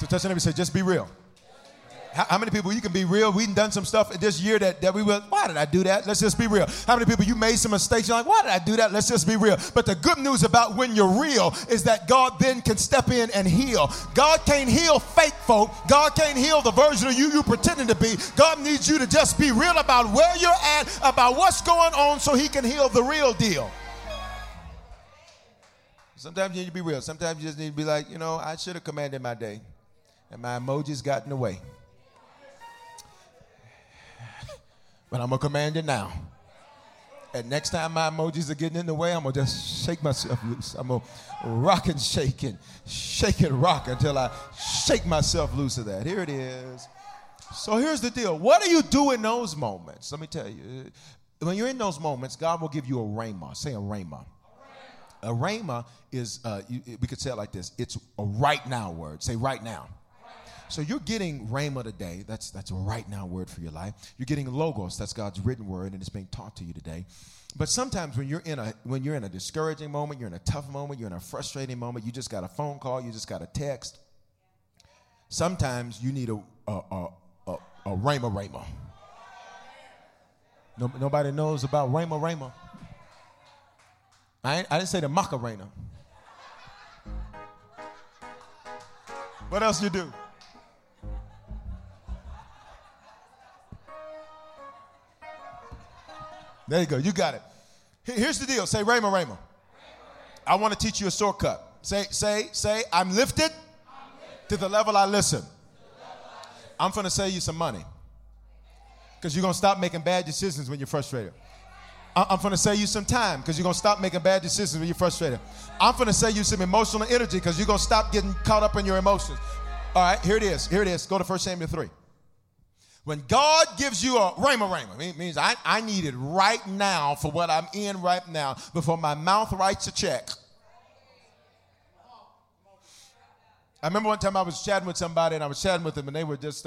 So touch your neighbor and say, just be real. How many people you can be real? We've done some stuff this year that we were, why did I do that? Let's just be real. How many people you made some mistakes? You're like, why did I do that? Let's just be real. But the good news about when you're real is that God then can step in and heal. God can't heal fake folk. God can't heal the version of you pretending to be. God needs you to just be real about where you're at, about what's going on, so he can heal the real deal. Sometimes you need to be real. Sometimes you just need to be like, I should have commanded my day, and my emojis got in the way. But I'm going to command it now. And next time my emojis are getting in the way, I'm going to just shake myself loose. I'm going to rock and shake and rock until I shake myself loose of that. Here it is. So here's the deal. What do you do in those moments? Let me tell you. When you're in those moments, God will give you a rhema. Say a rhema. A rhema is, we could say it like this. It's a right now word. Say right now. So you're getting rhema today. That's a right now word for your life. You're getting logos. That's God's written word, and it's being taught to you today. But sometimes when you're in a discouraging moment, you're in a tough moment, you're in a frustrating moment, you just got a phone call, you just got a text. Sometimes you need a rhema. No, nobody knows about rhema. I didn't say the Macarena. What else you do? There you go. You got it. Here's the deal. Say, Rhema, Rhema. I want to teach you a shortcut. Say, I'm lifted to the level I listen. I'm going to save you some money, because you're going to stop making bad decisions when you're frustrated. I'm going to save you some time, because you're going to stop making bad decisions when you're frustrated. I'm going to save you some emotional energy, because you're going to stop getting caught up in your emotions. All right, here it is. Here it is. Go to 1 Samuel 3. When God gives you a rhema, it means I need it right now for what I'm in right now before my mouth writes a check. I remember one time I was chatting with somebody, and I was chatting with them, and they were just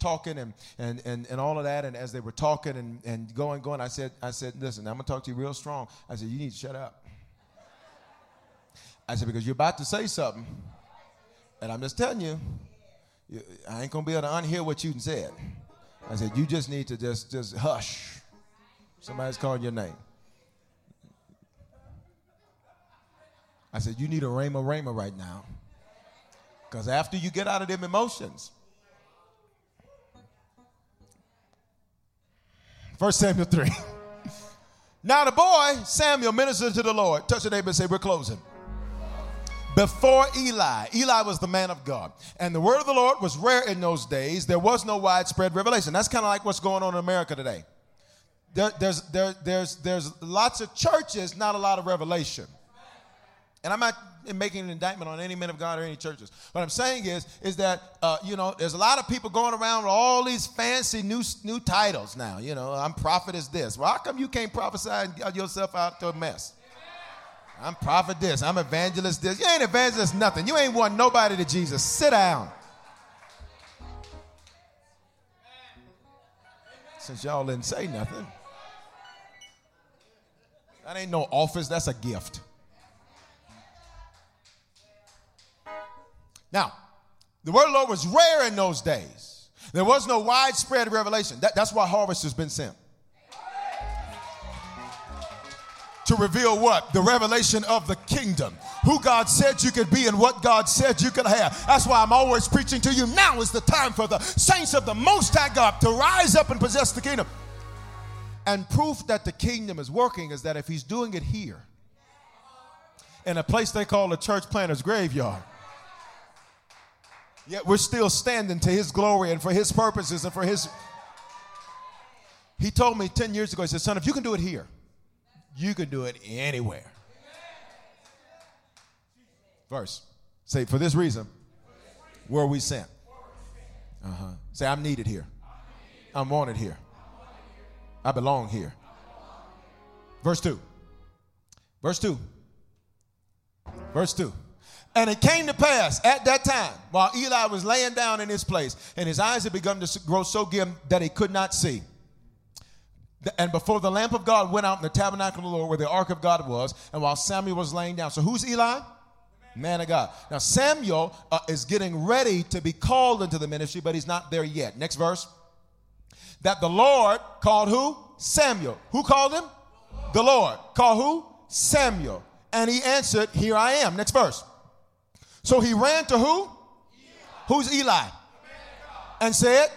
talking and all of that. And as they were talking and going, I said, listen, I'm going to talk to you real strong. I said, you need to shut up. I said, because you're about to say something, and I'm just telling you, I ain't going to be able to unhear what you said. I said, you just need to just hush. Somebody's calling your name. I said, you need a rhema right now, because after you get out of them emotions. 1 Samuel 3. Now the boy, Samuel, ministered to the Lord. Touch your neighbor and say, we're closing. Before Eli. Eli was the man of God. And the word of the Lord was rare in those days. There was no widespread revelation. That's kind of like what's going on in America today. There's lots of churches, not a lot of revelation. And I'm not making an indictment on any men of God or any churches. What I'm saying is that, there's a lot of people going around with all these fancy new titles now. I'm prophet is this. Well, how come you can't prophesy and get yourself out to a mess? I'm prophet this. I'm evangelist this. You ain't evangelist nothing. You ain't won nobody to Jesus. Sit down. Since y'all didn't say nothing. That ain't no office. That's a gift. Now, The word of the Lord was rare in those days. There was no widespread revelation. That's why Harvest has been sent. To reveal what? The revelation of the kingdom. Who God said you could be and what God said you could have. That's why I'm always preaching to you. Now is the time for the saints of the Most High God to rise up and possess the kingdom. And proof that the kingdom is working is that if he's doing it here, in a place they call the church planter's graveyard, yet we're still standing to his glory and for his purposes and for his... He told me 10 years ago, he said, son, if you can do it here, you can do it anywhere. Verse. Say, for this reason, were we sent? Uh-huh. Say, I'm needed here. I'm wanted here. I belong here. Verse 2. Verse 2. Verse 2. And it came to pass at that time, while Eli was laying down in his place, and his eyes had begun to grow so dim that he could not see. And before the lamp of God went out in the tabernacle of the Lord where the ark of God was, and while Samuel was laying down. So who's Eli? Man of God. Now Samuel is getting ready to be called into the ministry, but he's not there yet. Next verse. That the Lord called who? Samuel. Who called him? The Lord. Called who? Samuel. And he answered, here I am. Next verse. So he ran to who? Eli. Who's Eli? And said,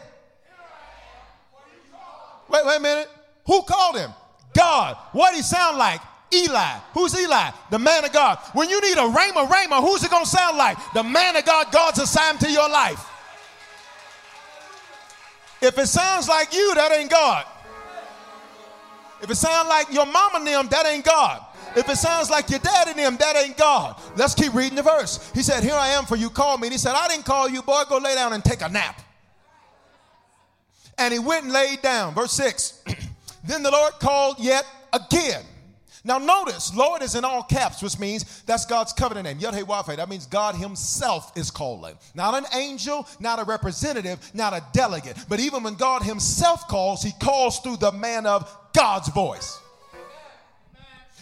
wait a minute. Who called him? God. What did he sound like? Eli. Who's Eli? The man of God. When you need a rhema, who's it going to sound like? The man of God, God's assigned to your life. If it sounds like you, that ain't God. If it sounds like your mama and them, that ain't God. If it sounds like your dad and them, that ain't God. Let's keep reading the verse. He said, here I am, for you called me. And he said, I didn't call you, boy. Go lay down and take a nap. And he went and laid down. Verse 6. Then the Lord called yet again. Now notice, Lord is in all caps, which means that's God's covenant name. Yod-Heh-Wav-Heh. That means God himself is calling. Not an angel, not a representative, not a delegate. But even when God himself calls, he calls through the man of God's voice.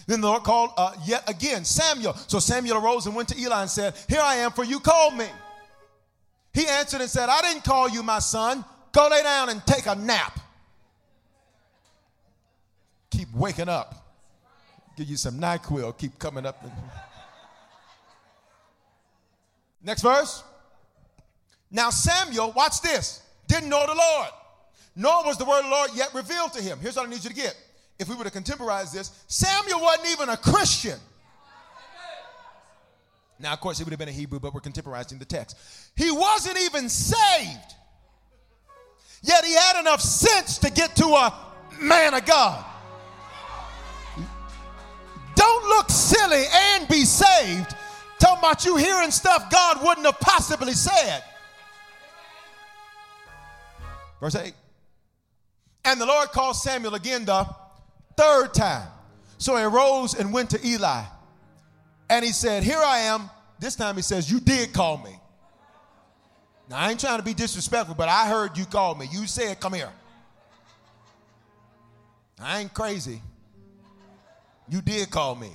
Then the Lord called yet again Samuel. So Samuel arose and went to Eli and said, here I am, for you called me. He answered and said, I didn't call you, my son. Go lay down and take a nap. Keep waking up. Give you some NyQuil. Keep coming up. Next verse. Now Samuel, watch this, didn't know the Lord, nor was the word of the Lord yet revealed to him. Here's what I need you to get. If we were to contemporize this, Samuel wasn't even a Christian. Now, of course, he would have been a Hebrew, but we're contemporizing the text. He wasn't even saved. Yet he had enough sense to get to a man of God. Don't look silly and be saved. Talking about you hearing stuff God wouldn't have possibly said. Verse 8. And the Lord called Samuel again the third time. So he arose and went to Eli. And he said, here I am. This time he says, you did call me. Now, I ain't trying to be disrespectful, but I heard you call me. You said, come here. I ain't crazy. You did call me.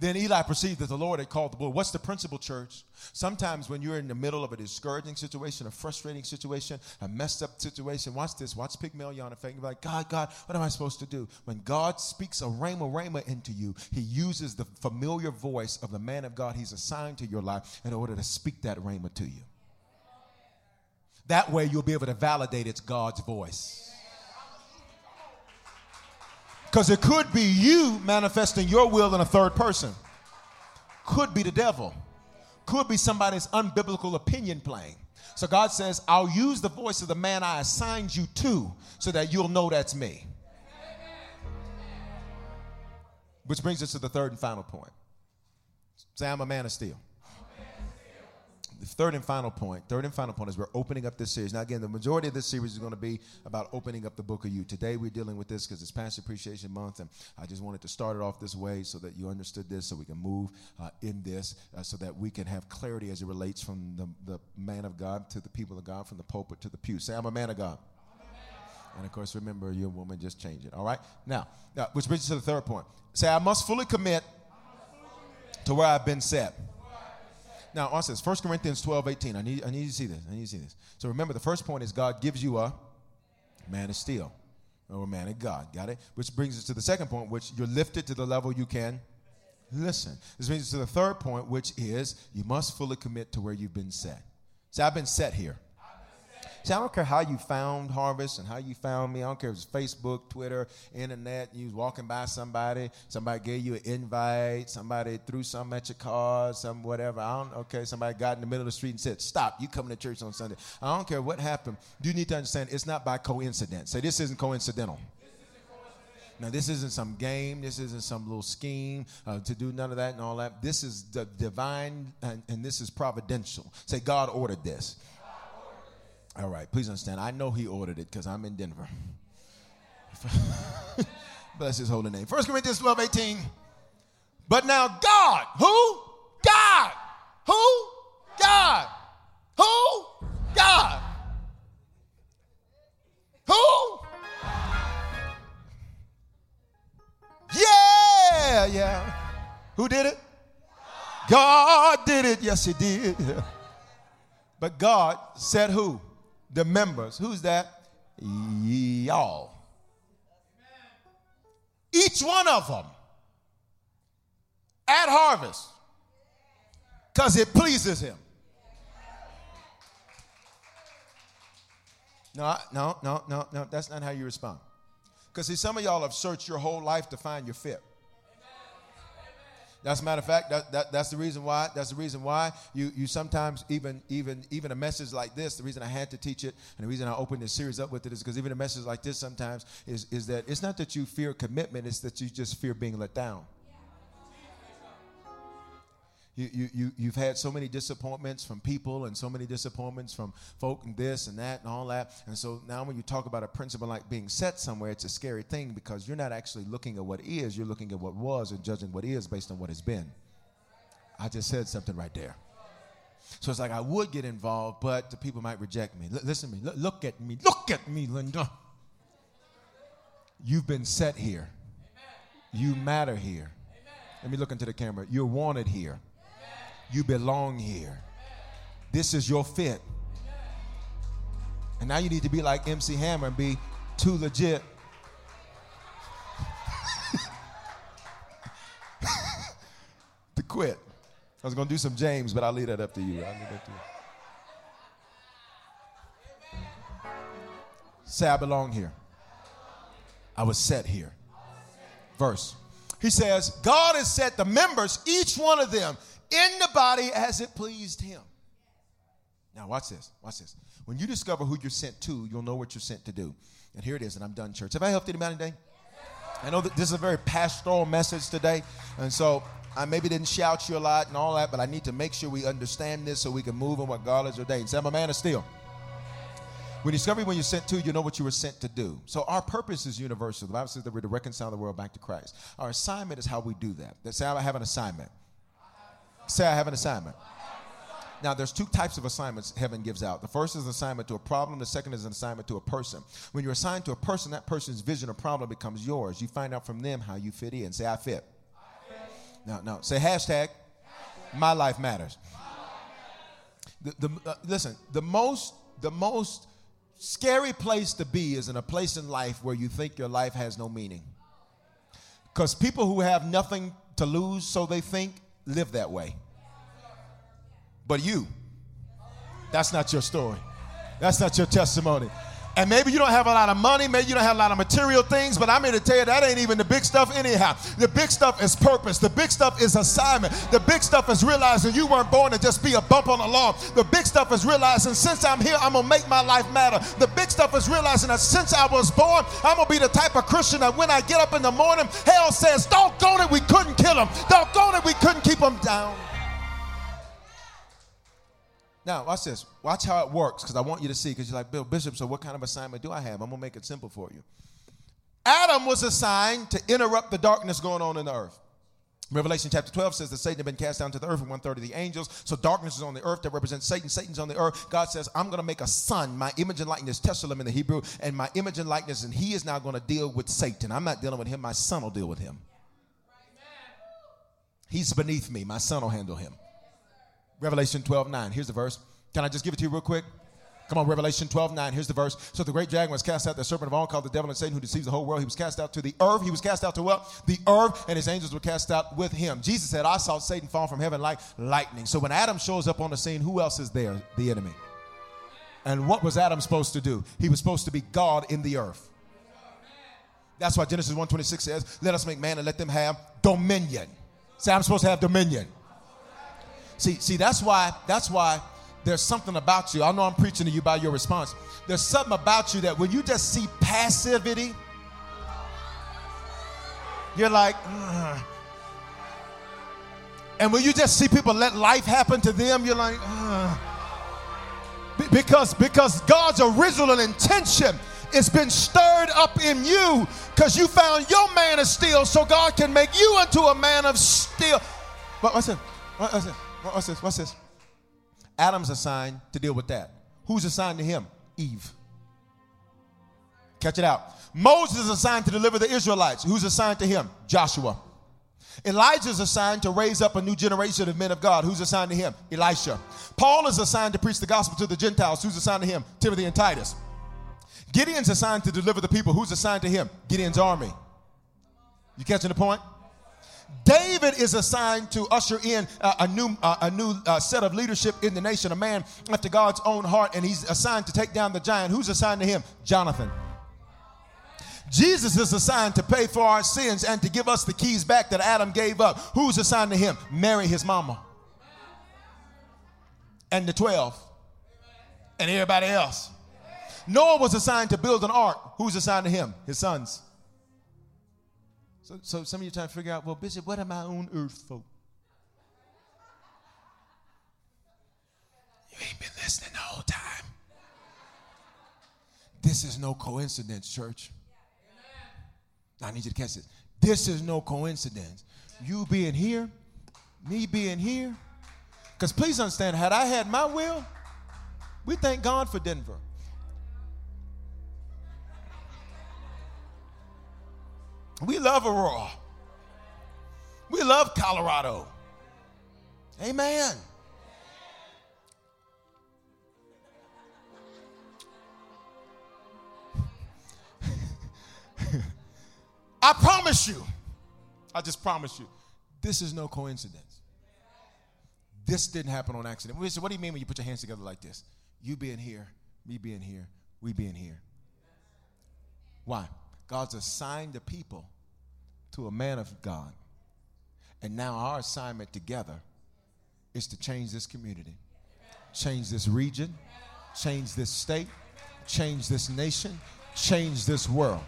Then Eli perceived that the Lord had called the boy. What's the principle, church? Sometimes when you're in the middle of a discouraging situation, a frustrating situation, a messed up situation, watch this. Watch Pygmalion Effect. You're like, God, what am I supposed to do? When God speaks a rhema into you, he uses the familiar voice of the man of God he's assigned to your life in order to speak that rhema to you. That way you'll be able to validate it's God's voice. Because it could be you manifesting your will in a third person. Could be the devil. Could be somebody's unbiblical opinion playing. So God says, I'll use the voice of the man I assigned you to so that you'll know that's me. Which brings us to the third and final point. Say, I'm a man of steel. The third and final point is we're opening up this series. Now, again, the majority of this series is going to be about opening up the book of you. Today, we're dealing with this because it's Pastor Appreciation Month, and I just wanted to start it off this way so that you understood this, so we can move in this, so that we can have clarity as it relates from the man of God to the people of God, from the pulpit to the pew. Say, I'm a man of God. And, of course, remember, you're a woman, just change it, all right? Now, which brings us to the third point. Say, I must fully commit to where I've been set. Now, watch this. First Corinthians 12:18. I need you to see this. I need you to see this. So remember, the first point is God gives you a man of steel or a man of God. Got it? Which brings us to the second point, which you're lifted to the level you can listen. This brings us to the third point, which is you must fully commit to where you've been set. See, I've been set here. See, I don't care how you found Harvest and how you found me. I don't care if it's Facebook, Twitter, internet. You was walking by somebody. Somebody gave you an invite. Somebody threw something at your car, some whatever. Somebody got in the middle of the street and said, stop, you coming to church on Sunday. I don't care what happened. You need to understand it's not by coincidence. Say, this isn't coincidental. Now, this isn't some game. This isn't some little scheme to do none of that and all that. This is divine, and this is providential. Say, God ordered this. All right, please understand. I know he ordered it because I'm in Denver. Bless his holy name. 1 Corinthians 12:18. But now God, who? God. Who? God. Who? God. Who? Yeah, yeah. Who did it? God did it. Yes, he did. But God said who? The members. Who's that? Y'all. Each one of them at Harvest because it pleases him. No, that's not how you respond. Because see, some of y'all have searched your whole life to find your fit. That's a matter of fact, that's the reason why. That's the reason why you sometimes even a message like this, the reason I had to teach it and the reason I opened this series up with it is because even a message like this sometimes is that it's not that you fear commitment, it's that you just fear being let down. You've had so many disappointments from people and so many disappointments from folk and this and that and all that. And so now when you talk about a principle like being set somewhere, it's a scary thing because you're not actually looking at what is. You're looking at what was and judging what is based on what has been. I just said something right there. So it's like I would get involved, but the people might reject me. Listen to me. Look at me. Look at me, Linda. You've been set here. You matter here. Let me look into the camera. You're wanted here. You belong here. This is your fit. And now you need to be like MC Hammer and be too legit. to quit. I was going to do some James, but I'll leave that up to you. Say, I belong here. I was set here. Verse. He says, God has set the members, each one of them, in the body as it pleased him. Now watch this, watch this. When you discover who you're sent to, you'll know what you're sent to do. And here it is, and I'm done, church. Have I helped anybody today? I know that this is a very pastoral message today, and so I maybe didn't shout you a lot and all that, but I need to make sure we understand this so we can move on what God has ordained. Say, I'm a man of steel. When you discover when you're sent to, you know what you were sent to do. So our purpose is universal. The Bible says that we're to reconcile the world back to Christ. Our assignment is how we do that. Say, I have an assignment. Say, I have an assignment. Now, there's two types of assignments heaven gives out. The first is an assignment to a problem. The second is an assignment to a person. When you're assigned to a person, that person's vision or problem becomes yours. You find out from them how you fit in. Say, I fit. No. Say, hashtag, my life matters. Listen, the most scary place to be is in a place in life where you think your life has no meaning. Because people who have nothing to lose, so they think, live that way. But you, that's not your story. That's not your testimony. And maybe you don't have a lot of money. Maybe you don't have a lot of material things. But I'm here to tell you that ain't even the big stuff anyhow. The big stuff is purpose. The big stuff is assignment. The big stuff is realizing you weren't born to just be a bump on the lawn. The big stuff is realizing since I'm here, I'm going to make my life matter. The big stuff is realizing that since I was born, I'm going to be the type of Christian that when I get up in the morning, hell says, doggone it, we couldn't kill him. Doggone it, we couldn't keep him down. Now, watch this. Watch how it works, because I want you to see, because you're like, Bill Bishop, so what kind of assignment do I have? I'm going to make it simple for you. Adam was assigned to interrupt the darkness going on in the earth. Revelation chapter 12 says that Satan had been cast down to the earth with one-third of the angels. So darkness is on the earth that represents Satan. Satan's on the earth. God says, I'm going to make a son, my image and likeness, Teshulam in the Hebrew, and my image and likeness, and he is now going to deal with Satan. I'm not dealing with him. My son will deal with him. He's beneath me. My son will handle him. Revelation 12:9. Here's the verse. Can I just give it to you real quick? Come on, Revelation 12:9. Here's the verse. So the great dragon was cast out, the serpent of old, called the devil and Satan, who deceives the whole world. He was cast out to the earth. He was cast out to what? The earth, and his angels were cast out with him. Jesus said, I saw Satan fall from heaven like lightning. So when Adam shows up on the scene, who else is there? The enemy. And what was Adam supposed to do? He was supposed to be God in the earth. That's why Genesis 1:26 says, let us make man and let them have dominion. Say, I'm supposed to have dominion. See, that's why there's something about you. I know I'm preaching to you by your response. There's something about you that when you just see passivity, you're like, ugh. And when you just see people let life happen to them, you're like, ugh. Because God's original intention is been stirred up in you because you found your man of steel, so God can make you into a man of steel. What's this? Adam's assigned to deal with that. Who's assigned to him? Eve. Catch it out. Moses is assigned to deliver the Israelites. Who's assigned to him? Joshua. Elijah is assigned to raise up a new generation of men of God. Who's assigned to him? Elisha. Paul is assigned to preach the gospel to the Gentiles. Who's assigned to him? Timothy and Titus. Gideon's assigned to deliver the people. Who's assigned to him? Gideon's army. You catching the point? David is assigned to usher in a new set of leadership in the nation, a man after God's own heart, and he's assigned to take down the giant. Who's assigned to him? Jonathan. Jesus is assigned to pay for our sins and to give us the keys back that Adam gave up. Who's assigned to him? Mary, his mama. And the 12. And everybody else. Noah was assigned to build an ark. Who's assigned to him? His sons. So some of you are trying to figure out, well, Bishop, what am I on earth for? You ain't been listening the whole time. This is no coincidence, church. I need you to catch this. This is no coincidence. You being here, me being here. Because please understand, had I had my will, we thank God for Denver. We love Aurora. We love Colorado. Amen. I promise you. I just promise you. This is no coincidence. This didn't happen on accident. So what do you mean when you put your hands together like this? You being here, me being here, we being here. Why? God's assigned the people to a man of God. And now our assignment together is to change this community, change this region, change this state, change this nation, change this world.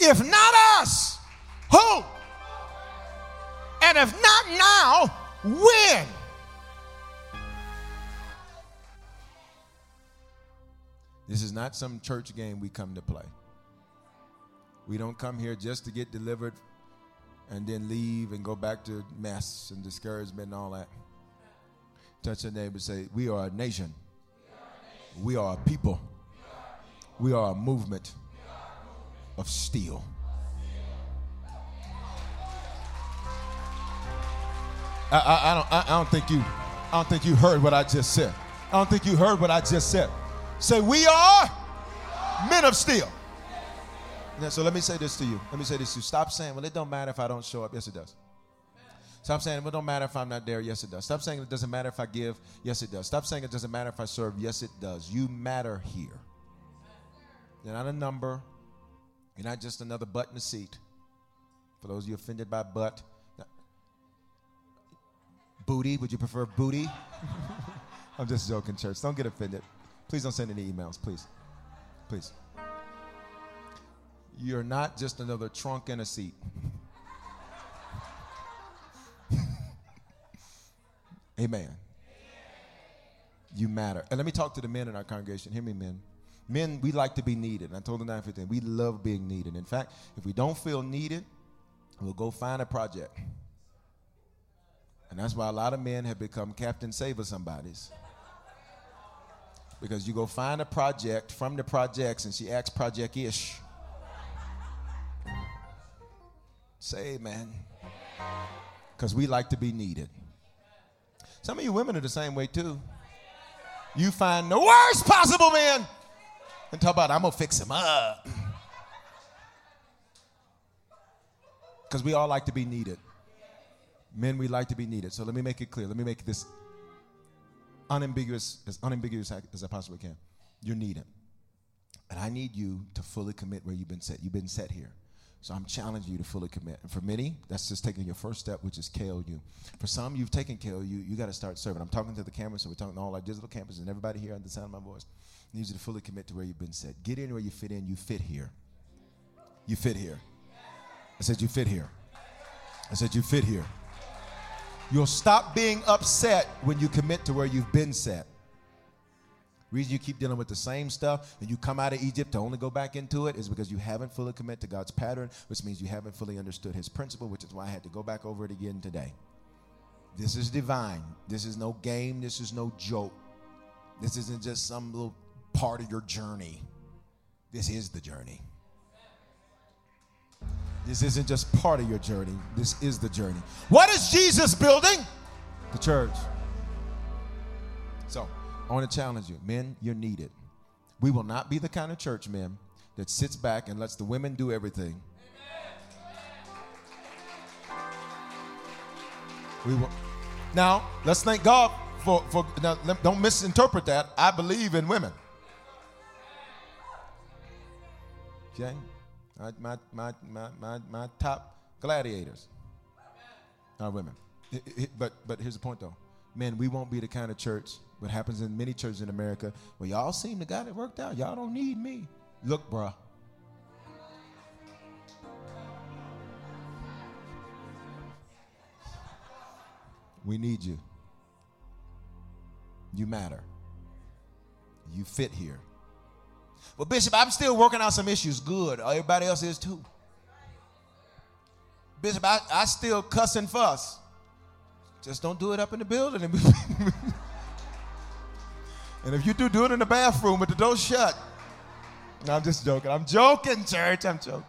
If not us, who? And if not now, when? This is not some church game we come to play. We don't come here just to get delivered and then leave and go back to mess and discouragement and all that. Touch your neighbor and say, we are a nation. We are a people. We are a movement of steel. I don't think you heard what I just said. I don't think you heard what I just said. Say, we are men of steel. So let me say this to you. Stop saying, well, it don't matter if I don't show up. Yes, it does. Stop saying, well, it don't matter if I'm not there. Yes, it does. Stop saying, it doesn't matter if I give. Yes, it does. Stop saying, it doesn't matter if I serve. Yes, it does. You matter here. You're not a number. You're not just another butt in the seat. For those of you offended by butt. Booty. Would you prefer booty? I'm just joking, church. Don't get offended. Please don't send any emails. Please. You're not just another trunk and a seat. Amen. You matter. And let me talk to the men in our congregation. Hear me, men. Men, we like to be needed. And I told the 915, we love being needed. In fact, if we don't feel needed, we'll go find a project. And that's why a lot of men have become Captain Saver somebodies. Because you go find a project from the projects, and she acts project-ish. Say amen. Because we like to be needed. Some of you women are the same way too. You find the worst possible man and talk about, I'm going to fix him up. Because we all like to be needed. Men, we like to be needed. So let me make it clear. Let me make this unambiguous, as unambiguous as I possibly can. You're needed. And I need you to fully commit where you've been set. You've been set here. So I'm challenging you to fully commit. And for many, that's just taking your first step, which is KLU. For some, you've taken KLU. You got to start serving. I'm talking to the camera, so we're talking to all our digital campuses and everybody here on the sound of my voice. I need you to fully commit to where you've been set. Get in where you fit in. You fit here. You fit here. I said, you fit here. I said, you fit here. You'll stop being upset when you commit to where you've been set. Reason you keep dealing with the same stuff and you come out of Egypt to only go back into it is because you haven't fully committed to God's pattern, which means you haven't fully understood his principle, which is why I had to go back over it again today. This is divine. This is no game. This is no joke. This isn't just some little part of your journey. This is the journey. This isn't just part of your journey. This is the journey. What is Jesus building? The church. So, I want to challenge you. Men, you're needed. We will not be the kind of church, men, that sits back and lets the women do everything. Amen. We will. Now, let's thank God for now, don't misinterpret that. I believe in women. Okay? My top gladiators are women. But here's the point, though. Men, we won't be the kind of church. What happens in many churches in America, well, y'all seem to got it worked out. Y'all don't need me. Look, bruh. We need you. You matter. You fit here. Well, Bishop, I'm still working out some issues. Good. Everybody else is too. Bishop, I still cuss and fuss. Just don't do it up in the building. And if you do it in the bathroom with the door shut. No, I'm just joking. I'm joking, church. I'm joking.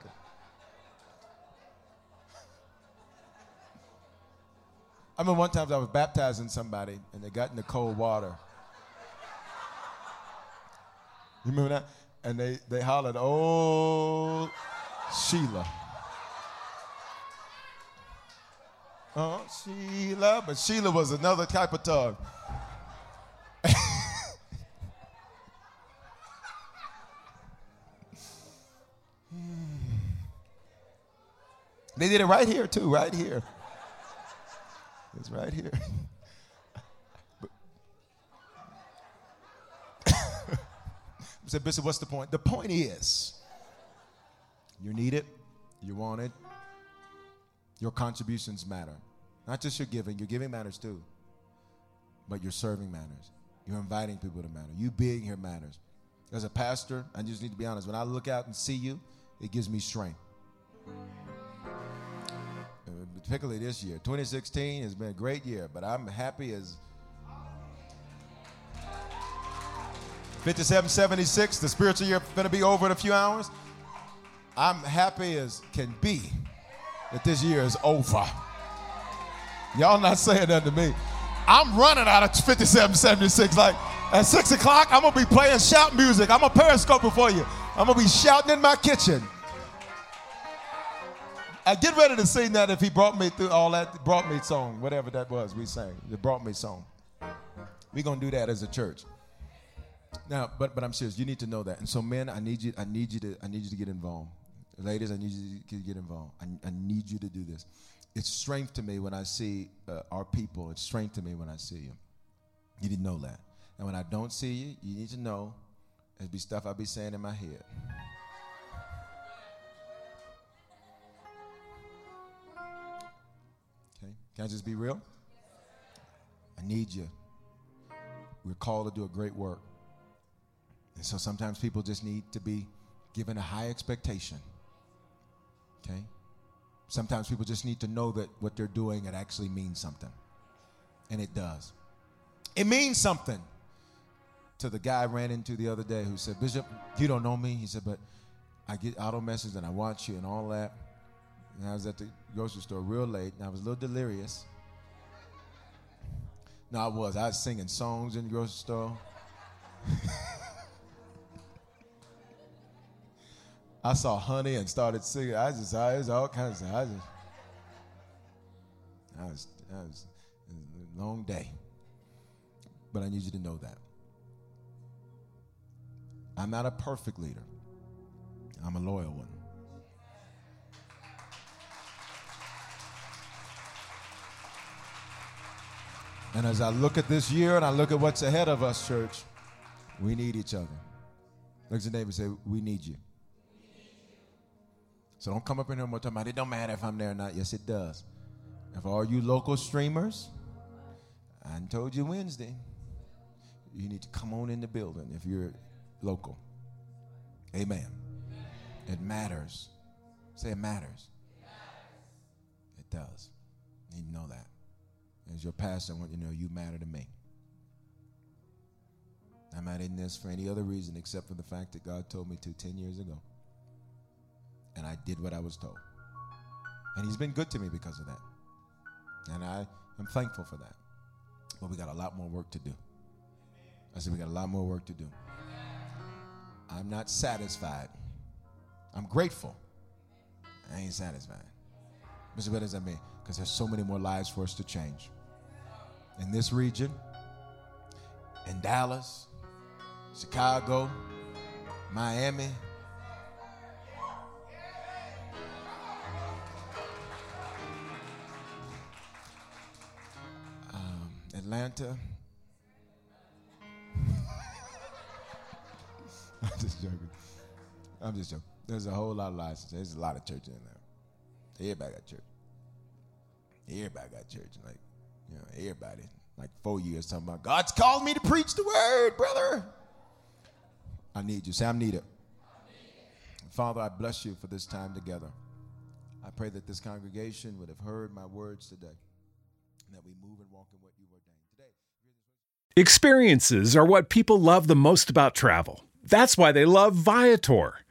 I remember one time I was baptizing somebody and they got in the cold water. You remember that? And they hollered, oh, Sheila. Oh, Sheila. But Sheila was another type of tongue. They did it right here, too, right here. It's right here. I said, Bishop, what's the point? The point is, you need it, you want it, your contributions matter. Not just your giving matters, too, but your serving matters. You're inviting people to matter. You being here matters. As a pastor, I just need to be honest. When I look out and see you, it gives me strength. Particularly this year. 2016 has been a great year, but I'm happy as 5776, the spiritual year going to be over in a few hours. I'm happy as can be that this year is over. Y'all not saying nothing to me. I'm running out of 5776. Like at 6 o'clock, I'm going to be playing shout music. I'm going to periscope it for you. I'm going to be shouting in my kitchen. I get ready to sing that if he brought me through all that, brought me song, whatever that was we sang, the brought me song. We're going to do that as a church. Now, but I'm serious. You need to know that. And so, men, I need you to get involved. Ladies, I need you to get involved. I need you to do this. It's strength to me when I see our people. It's strength to me when I see you. You need to know that. And when I don't see you, you need to know there'll be stuff I'll be saying in my head. Can I just be real? I need you. We're called to do a great work. And so sometimes people just need to be given a high expectation. Okay? Sometimes people just need to know that what they're doing, it actually means something. And it does. It means something. To the guy I ran into the other day who said, Bishop, you don't know me. He said, but I get auto messages and I watch you and all that. And I was at the grocery store real late, and I was a little delirious. No, I was. I was singing songs in the grocery store. I saw honey and started singing. I was all kinds of stuff. I was a long day. But I need you to know that. I'm not a perfect leader. I'm a loyal one. And as I look at this year and I look at what's ahead of us, church, we need each other. Look at your neighbor and say, we need you. So don't come up in here and we're talking about it don't matter if I'm there or not. Yes, it does. And for all you local streamers, I told you Wednesday, you need to come on in the building if you're local. Amen. It matters. Say it matters. It does. You need to know that. As your pastor, I want you to know you matter to me. I'm not in this for any other reason except for the fact that God told me to 10 years ago. And I did what I was told. And he's been good to me because of that. And I am thankful for that. But we got a lot more work to do. I said we got a lot more work to do. I'm not satisfied. I'm grateful. I ain't satisfied. But what does that mean? Because there's so many more lives for us to change. In this region, in Dallas, Chicago, Miami. Atlanta. I'm just joking. There's a whole lot of lies. There's a lot of church in there. Everybody got church. Like, you know, everybody. Like 4 years talking about, God's called me to preach the word, brother. I need you. Say, I'm needed. Father, I bless you for this time together. I pray that this congregation would have heard my words today. That we move and walk in what you ordained today. Experiences are what people love the most about travel. That's why they love Viator.